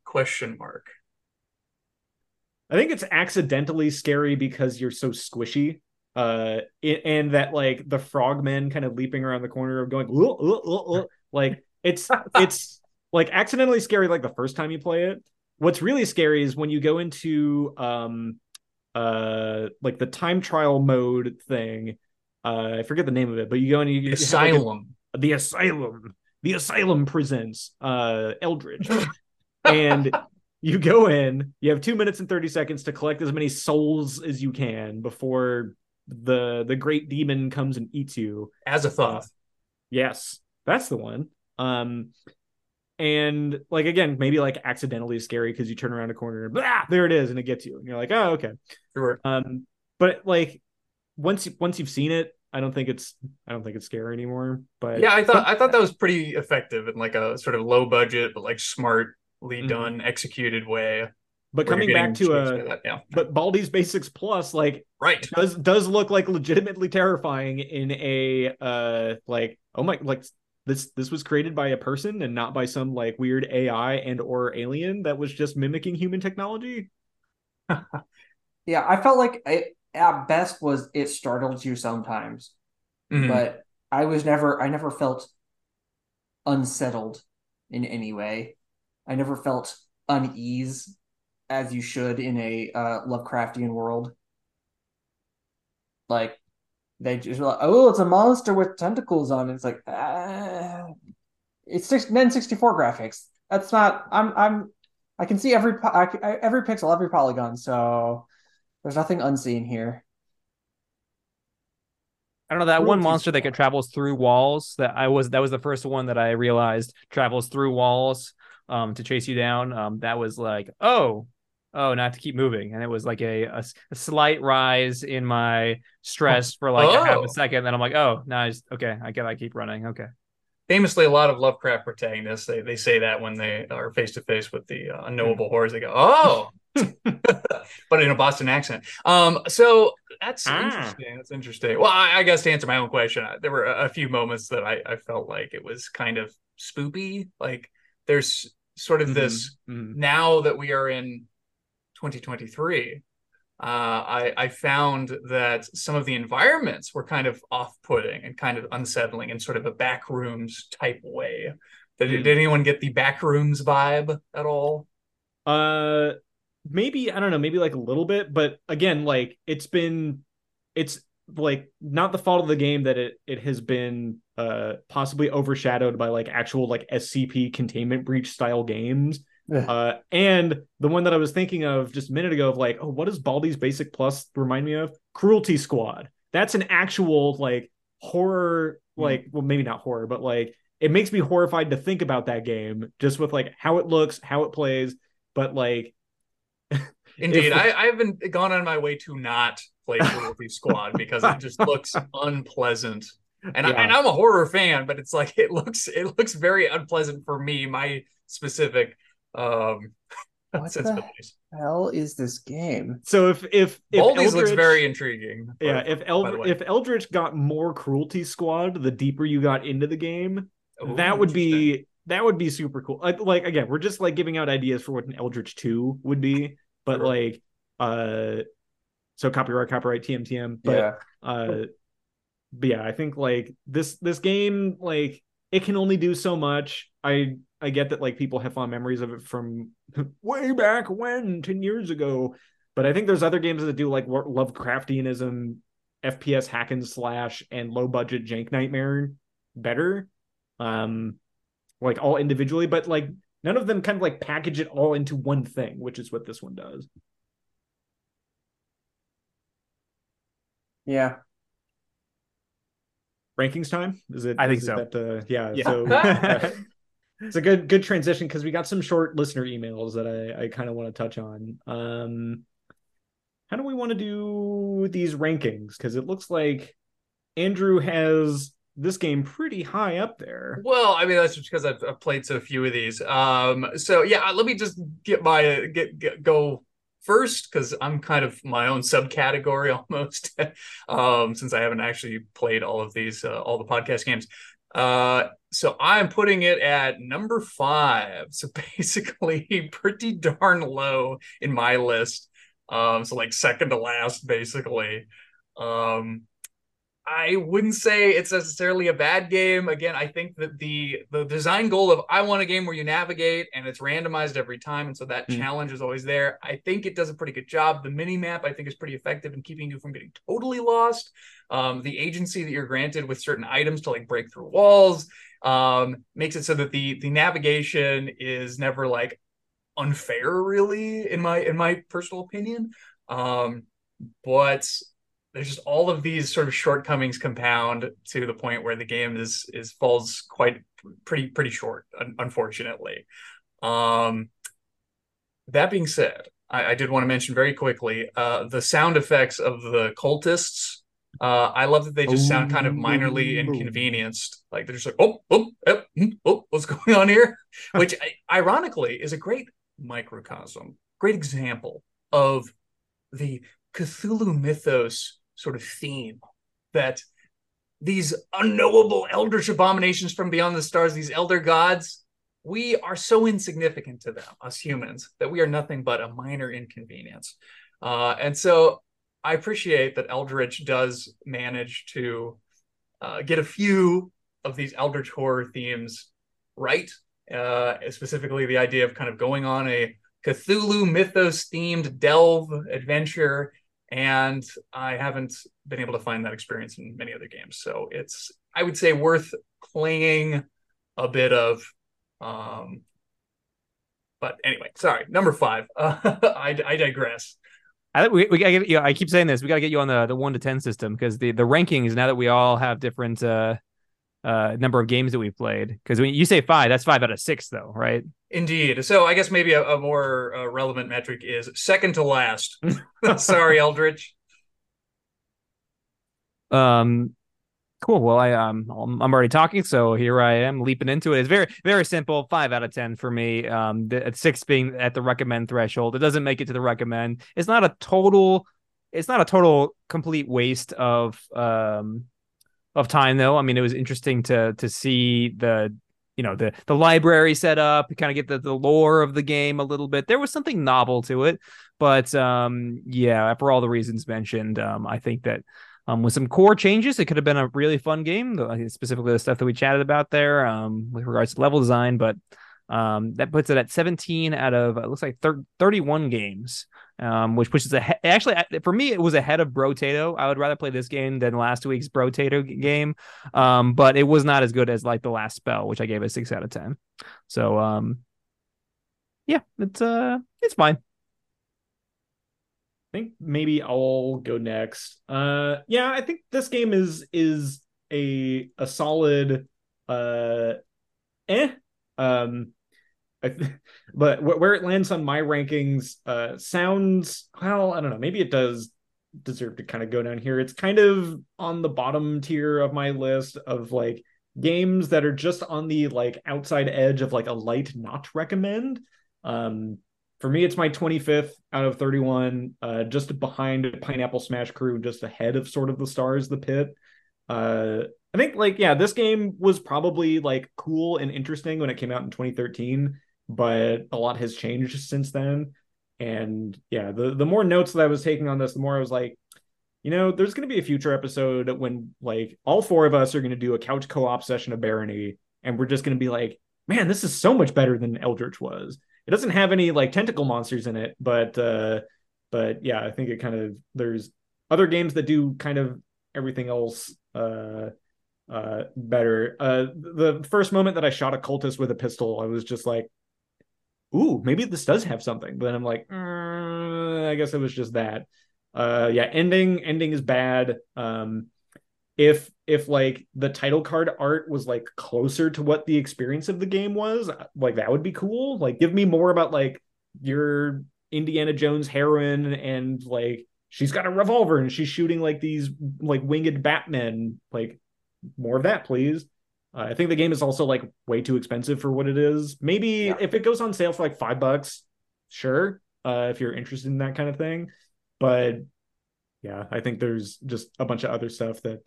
I think it's accidentally scary because you're so squishy, and that like the frogmen kind of leaping around the corner of going like it's like accidentally scary like the first time you play it. What's really scary is when you go into like the time trial mode thing. I forget the name of it, but you go and you asylum. The asylum. The Asylum presents Eldritch. And you go in, you have 2 minutes and 30 seconds to collect as many souls as you can before the great demon comes and eats you. Azathoth. Yes, that's the one. And like, again, maybe like accidentally scary because you turn around a corner and blah, there it is. And it gets you. And you're like, oh, okay. Sure. But like once you've seen it, I don't think it's scary anymore. But yeah, I thought that was pretty effective in like a sort of low budget but like smartly done, executed way. But coming back to but Baldi's Basics Plus, like, right, does look like legitimately terrifying in a like, oh my, like this was created by a person and not by some like weird AI and or alien that was just mimicking human technology. Yeah, I felt like it at best was it startled you sometimes, but I never felt unsettled in any way. I never felt unease as you should in a Lovecraftian world. Like they just were like, oh, it's a monster with tentacles on it. It's like it's N64 graphics. That's not. I can see every pixel, every polygon. So. There's nothing unseen here. I don't know, that one monster that can travels through walls. That was the first one that I realized travels through walls to chase you down. That was like, oh, now I have to keep moving, and it was like a slight rise in my stress for like a half a second. Then I'm like, oh, now I keep running. Okay. Famously, a lot of Lovecraft protagonists they say that when they are face to face with the unknowable horrors, they go, oh. But in a Boston accent. So that's interesting. That's interesting. Well, I guess to answer my own question, there were a few moments that I felt like it was kind of spoopy. Like there's sort of this now that we are in 2023. I found that some of the environments were kind of off-putting and kind of unsettling in sort of a Backrooms type way. Did anyone get the Backrooms vibe at all? Maybe, I don't know, maybe like a little bit, but again, like it's like not the fault of the game that it has been possibly overshadowed by like actual like SCP containment breach style games. And the one that I was thinking of just a minute ago of like, oh, what does Baldi's Basic Plus remind me of? Cruelty Squad. That's an actual like horror, like, well, maybe not horror, but like it makes me horrified to think about that game just with like how it looks, how it plays, but like indeed, I haven't gone on my way to not play Cruelty Squad because it just looks unpleasant. And, yeah. And I'm a horror fan, but it's like it looks very unpleasant for me, my specific what the hell is this game? So if Baldi's looks very intriguing. Yeah, if Eldritch got more Cruelty Squad, the deeper you got into the game, that would be super cool. Like again, we're just like giving out ideas for what an Eldritch 2 would be, but sure. Like so copyright TMTM. But yeah. But yeah, I think like this game, like it can only do so much. I get that like people have fond memories of it from way back when, 10 years ago. But I think there's other games that do like Lovecraftianism, FPS hack and slash, and low budget jank nightmare better, like all individually. But like none of them kind of like package it all into one thing, which is what this one does. Yeah. Rankings time? Is it? I think so. Yeah. So. It's a good transition because we got some short listener emails that I kind of want to touch on. How do we want to do these rankings? Because it looks like Andrew has this game pretty high up there. Well, I mean, that's just because I've played so few of these. So yeah, let me just get my go first because I'm kind of my own subcategory almost, since I haven't actually played all of these, all the podcast games. So I'm putting it at number 5. So basically pretty darn low in my list. So like second to last, basically. I wouldn't say it's necessarily a bad game. Again, I think that the design goal of I want a game where you navigate and it's randomized every time. And so that challenge is always there. I think it does a pretty good job. The mini map, I think, is pretty effective in keeping you from getting totally lost. The agency that you're granted with certain items to like break through walls makes it so that the navigation is never like unfair, really, in my personal opinion. But there's just all of these sort of shortcomings compound to the point where the game is falls quite pretty short, unfortunately. That being said, I did want to mention very quickly the sound effects of the cultists. I love that they just sound kind of minorly inconvenienced. Like they're just like, oh, what's going on here? Which ironically is a great microcosm, great example of the Cthulhu Mythos sort of theme that these unknowable eldritch abominations from beyond the stars, these elder gods, we are so insignificant to them, us humans, that we are nothing but a minor inconvenience. And so I appreciate that Eldritch does manage to get a few of these eldritch horror themes right, specifically the idea of kind of going on a Cthulhu Mythos-themed delve adventure, and I haven't been able to find that experience in many other games. So it's, I would say, worth playing a bit of. But anyway, sorry, number 5. I digress. I think we gotta get, you know, I keep saying this. We got to get you on the 1 to 10 system, because the rankings, now that we all have different number of games that we've played. Because when you say 5, that's 5 out of 6, though, right? Indeed. So I guess maybe a more relevant metric is second to last. Sorry, Eldritch. Cool. Well, I'm already talking, so here I am leaping into it. It's very, very simple. 5 out of 10 for me. At 6 being at the recommend threshold. It doesn't make it to the recommend. It's not a total complete waste of time, though. I mean, it was interesting to see the library set up, kind of get the lore of the game a little bit. There was something novel to it, but yeah, for all the reasons mentioned, I think that. With some core changes, it could have been a really fun game, specifically the stuff that we chatted about there with regards to level design. But that puts it at 17 out of, it looks like 31 games, which pushes ahead. Actually, for me, it was ahead of Brotato. I would rather play this game than last week's Brotato game, but it was not as good as like The Last Spell, which I gave a 6 out of 10. So, yeah, it's fine. I think maybe I'll go next. Yeah, I think this game is a solid but where it lands on my rankings sounds, well, I don't know, maybe it does deserve to kind of go down here. It's kind of on the bottom tier of my list of like games that are just on the like outside edge of like a light not recommend. For me, it's my 25th out of 31, just behind Pineapple Smash Crew, just ahead of sort of The Stars, The Pit. I think, like, yeah, this game was probably, like, cool and interesting when it came out in 2013, but a lot has changed since then. And, yeah, the more notes that I was taking on this, the more I was like, you know, there's going to be a future episode when, like, all 4 of us are going to do a couch co-op session of Barony, and we're just going to be like, man, this is so much better than Eldritch was. It doesn't have any like tentacle monsters in it, but yeah, I think it kind of, there's other games that do kind of everything else better. The first moment that I shot a cultist with a pistol, I was just like, ooh, maybe this does have something. But then I'm like, I guess it was just that. Yeah, ending is bad. If like the title card art was like closer to what the experience of the game was, like that would be cool. Like, give me more about like your Indiana Jones heroine and like she's got a revolver and she's shooting like these like winged Batmen. Like more of that, please. I think the game is also like way too expensive for what it is. Maybe if it goes on sale for like $5, sure. If you're interested in that kind of thing, but. Yeah, I think there's just a bunch of other stuff that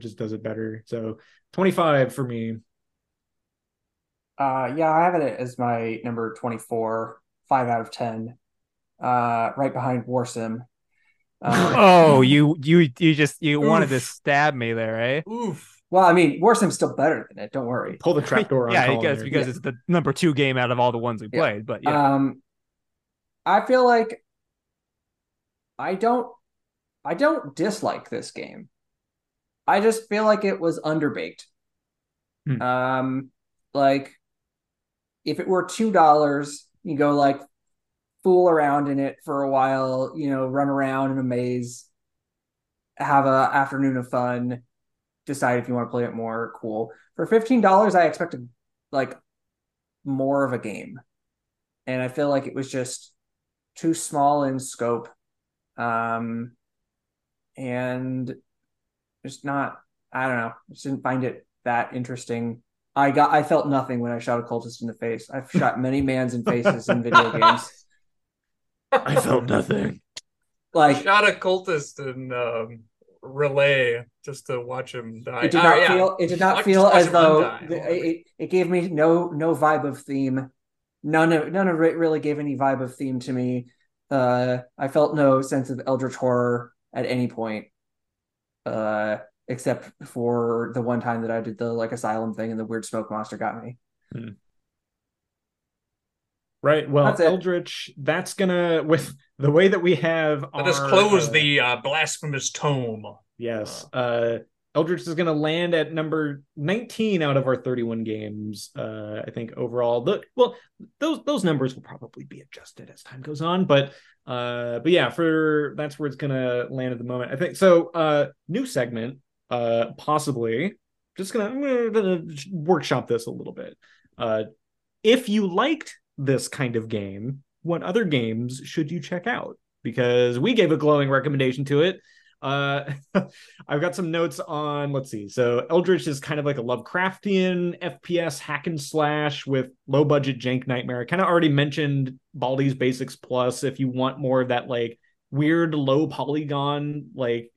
just does it better. So 25 for me. Yeah, I have it as my number 24, 5 out of 10, right behind Warsim. Oh, you wanted to stab me there, eh? Oof. Well, I mean, Warsim's still better than it. Don't worry. Pull the trapdoor on. Yeah, because it's the number 2 game out of all the ones we played. But yeah, I feel like I don't dislike this game. I just feel like it was underbaked. Like, if it were $2, you go like fool around in it for a while, you know, run around in a maze, have a afternoon of fun, decide if you want to play it more. Cool. For $15, I expected like more of a game, and I feel like it was just too small in scope. And just not, I don't know, just didn't find it that interesting. I felt nothing when I shot a cultist in the face. I've shot many mans in faces in video games. I felt nothing. Like, I shot a cultist in Relay just to watch him die. It gave me no vibe of theme. None of it really gave any vibe of theme to me. I felt no sense of Eldritch horror at any point, except for the one time that I did the like asylum thing and the weird smoke monster got me. Right. Well, that's Eldritch, that's gonna, with the way that we have, let us close the blasphemous tome. Yes. Eldritch is going to land at number 19 out of our 31 games, I think, overall. Those numbers will probably be adjusted as time goes on, but yeah, that's where it's going to land at the moment, I think. So, new segment, possibly. I'm gonna workshop this a little bit. If you liked this kind of game, what other games should you check out? Because we gave a glowing recommendation to it. I've got some notes on, let's see. So Eldritch is kind of like a Lovecraftian FPS hack and slash with low budget jank nightmare. I kind of already mentioned Baldi's Basics Plus. If you want more of that, like, weird low polygon, like,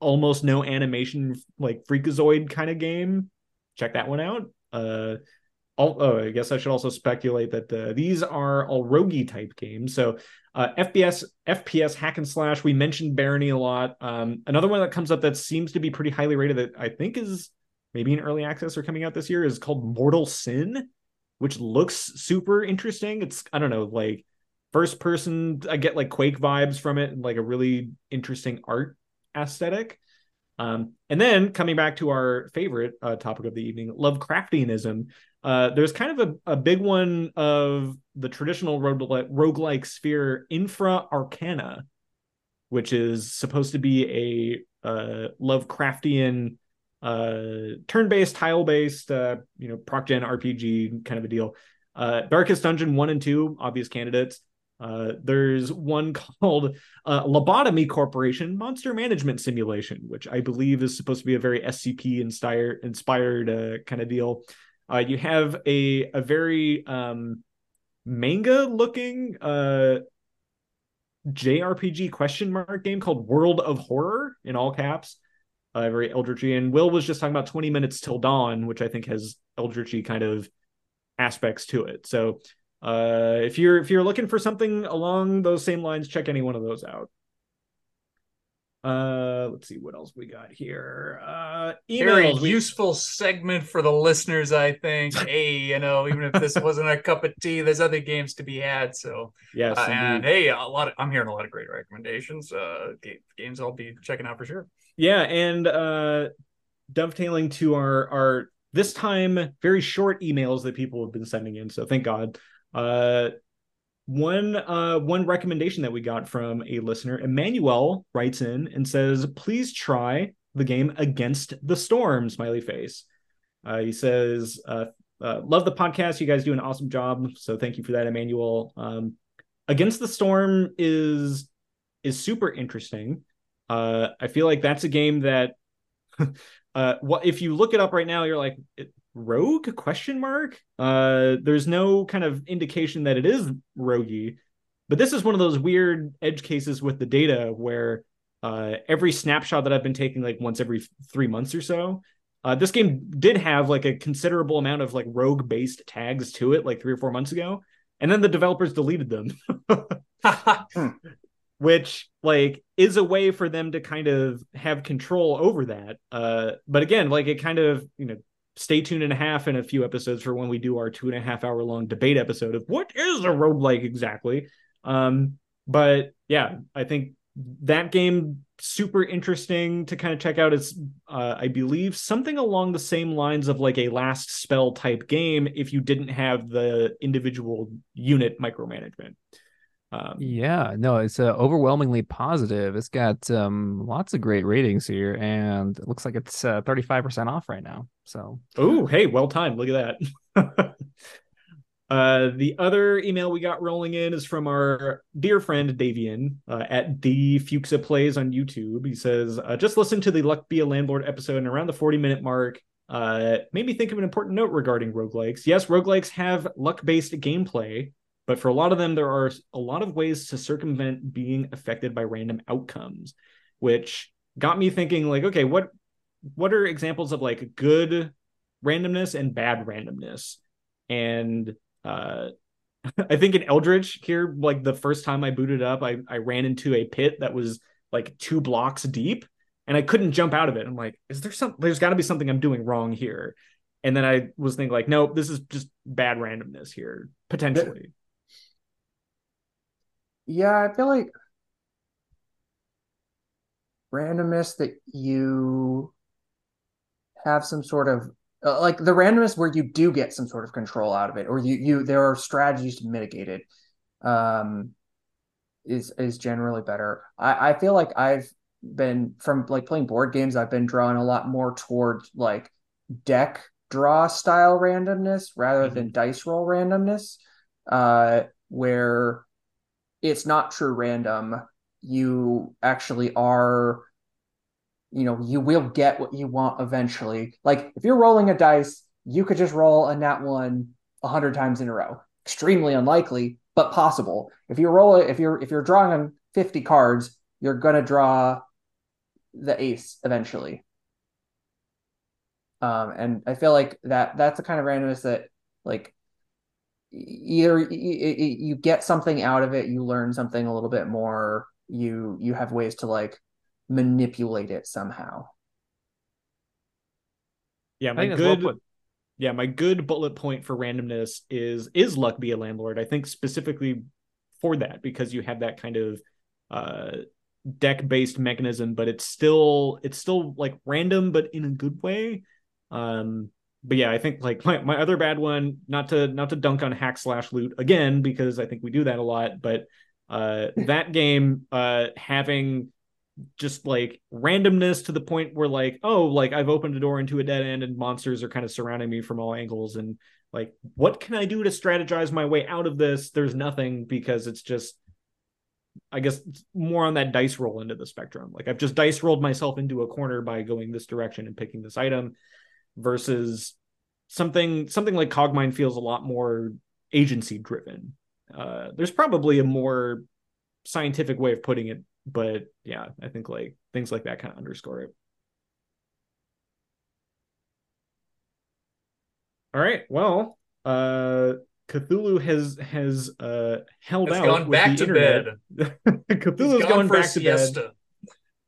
almost no animation, like Freakazoid kind of game, check that one out. I guess I should also speculate that these are all roguey type games. So FPS hack and slash. We mentioned Barony a lot. Another one that comes up that seems to be pretty highly rated that I think is maybe in early access or coming out this year is called Mortal Sin, which looks super interesting. It's, I don't know, like first person. I get like Quake vibes from it and like a really interesting art aesthetic. And then coming back to our favorite topic of the evening, Lovecraftianism. There's kind of a big one of the traditional roguelike sphere, Infra Arcana, which is supposed to be a Lovecraftian turn-based, tile-based, proc-gen RPG kind of a deal. Darkest Dungeon 1 and 2, obvious candidates. There's one called Lobotomy Corporation Monster Management Simulation, which I believe is supposed to be a very SCP-inspired kind of deal. You have a very manga-looking JRPG ? Game called World of Horror, in all caps, very Eldritchy. And Will was just talking about 20 Minutes Till Dawn, which I think has Eldritchy kind of aspects to it. So if you're looking for something along those same lines, check any one of those out. Let's see what else we got here. Emails. Very useful segment for the listeners, I think. Hey, even if this wasn't a cup of tea, there's other games to be had. So yes, and hey, I'm hearing a lot of great recommendations. Games I'll be checking out for sure. Yeah, and dovetailing to our this time very short emails that people have been sending in. So thank God. One recommendation that we got from a listener, Emmanuel, writes in and says, please try the game Against the Storm, ! He says, love the podcast. You guys do an awesome job. So thank you for that, Emmanuel. Against the Storm is super interesting. I feel like that's a game that if you look it up right now, you're like, rogue ? There's no kind of indication that it is roguey, but this is one of those weird edge cases with the data where every snapshot that I've been taking, like once every 3 months or so, this game did have like a considerable amount of like rogue based tags to it like 3 or 4 months ago, and then the developers deleted them which like is a way for them to kind of have control over that, but again, like, it kind of, stay tuned in a few episodes for when we do our 2.5 hour long debate episode of what is a roguelike exactly. But yeah, I think that game super interesting to kind of check out. It's I believe something along the same lines of like a Last Spell type game if you didn't have the individual unit micromanagement. Yeah, no, it's overwhelmingly positive. It's got lots of great ratings here, and it looks like it's 35% off right now. So, oh, hey, well timed. Look at that. The other email we got rolling in is from our dear friend Davian at the Fuxa Plays on YouTube. He says, just listen to the Luck Be a Landlord episode, and around the 40-minute mark, made me think of an important note regarding roguelikes. Yes, roguelikes have luck-based gameplay, but for a lot of them, there are a lot of ways to circumvent being affected by random outcomes, which got me thinking, like, okay, what are examples of like good randomness and bad randomness? And I think in Eldritch here, like the first time I booted up, I ran into a pit that was like 2 blocks deep and I couldn't jump out of it. I'm like, there's gotta be something I'm doing wrong here. And then I was thinking like, nope, this is just bad randomness here, potentially. Yeah, I feel like randomness that you have some sort of like the randomness where you do get some sort of control out of it, or you there are strategies to mitigate it. Is generally better. I feel like I've been from like playing board games. I've been drawn a lot more toward like deck draw style randomness rather than dice roll randomness, where it's not true random. You actually are, you know, you will get what you want eventually. Like if you're rolling a dice, you could just roll a nat 1 100 times in a row. Extremely unlikely, but possible. If you roll it, if you're drawing on 50 cards, you're gonna draw the ace eventually. And I feel like that's the kind of randomness that like either you get something out of it, you learn something a little bit more, you have ways to like manipulate it somehow. Yeah, my good bullet point for randomness is Luck Be a Landlord. I think specifically for that, because you have that kind of deck-based mechanism, but it's still like random, but in a good way. But yeah, I think like my other bad one, not to dunk on hack/loot again, because I think we do that a lot, but that game having just like randomness to the point where like, oh, like I've opened a door into a dead end and monsters are kind of surrounding me from all angles, and like, what can I do to strategize my way out of this? There's nothing, because it's just, I guess, more on that dice roll into the spectrum. Like I've just dice rolled myself into a corner by going this direction and picking this item, versus something like Cogmine feels a lot more agency driven. There's probably a more scientific way of putting it, but yeah, I think like things like that kind of underscore it. All right, well, Cthulhu has held out. Gone back to bed. Cthulhu's going back to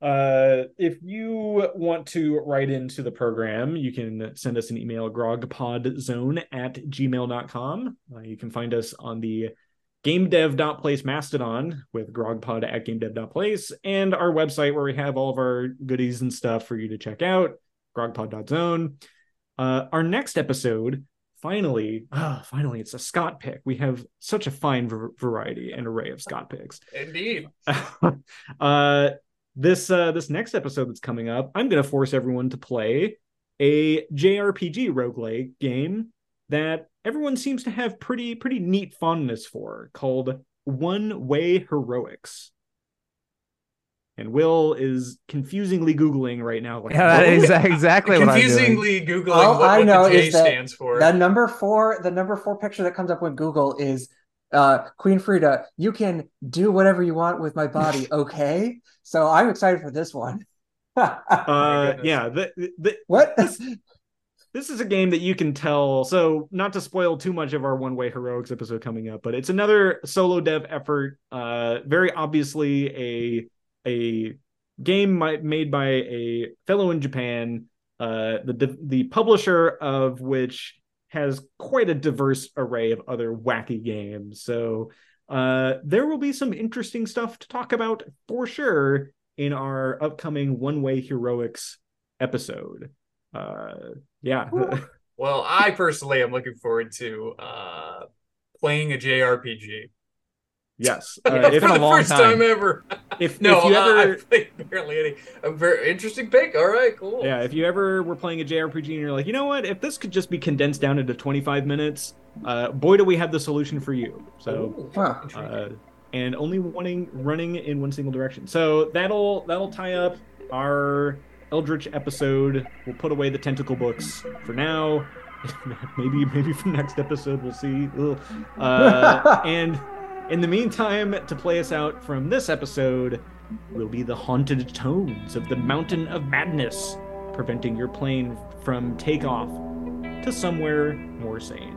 bed. If you want to write into the program, you can send us an email, grogpodzone@gmail.com. You can find us on the gamedev.place Mastodon with grogpod@gamedev.place, and our website where we have all of our goodies and stuff for you to check out, grogpod.zone. Our next episode, finally, it's a Scott pick. We have such a fine variety and array of Scott picks. Indeed. This next episode that's coming up, I'm going to force everyone to play a JRPG roguelike game that everyone seems to have pretty neat fondness for, called One Way Heroics. And Will is confusingly Googling right now. Like, yeah, exactly what I'm doing. Confusingly Googling what the J stands for. The number four picture that comes up when Google is Queen Frida, you can do whatever you want with my body, okay? So I'm excited for this one. Yeah. What? This is a game that you can tell. So not to spoil too much of our One Way Heroics episode coming up, but it's another solo dev effort. Very obviously a game made by a fellow in Japan, the publisher of which has quite a diverse array of other wacky games. So there will be some interesting stuff to talk about for sure in our upcoming One Way Heroics episode. Yeah. Well, I personally am looking forward to playing a JRPG. Yes. It's been a long time ever. A very interesting pick. All right, cool. Yeah, if you ever were playing a JRPG and you're like, you know what, if this could just be condensed down into 25 minutes, boy, do we have the solution for you. So, and only running in one single direction. So that'll tie up our Eldritch episode. We'll put away the tentacle books for now. maybe for next episode we'll see. And in the meantime, to play us out from this episode will be the haunted tones of the Mountain of Madness, preventing your plane from takeoff to somewhere more sane.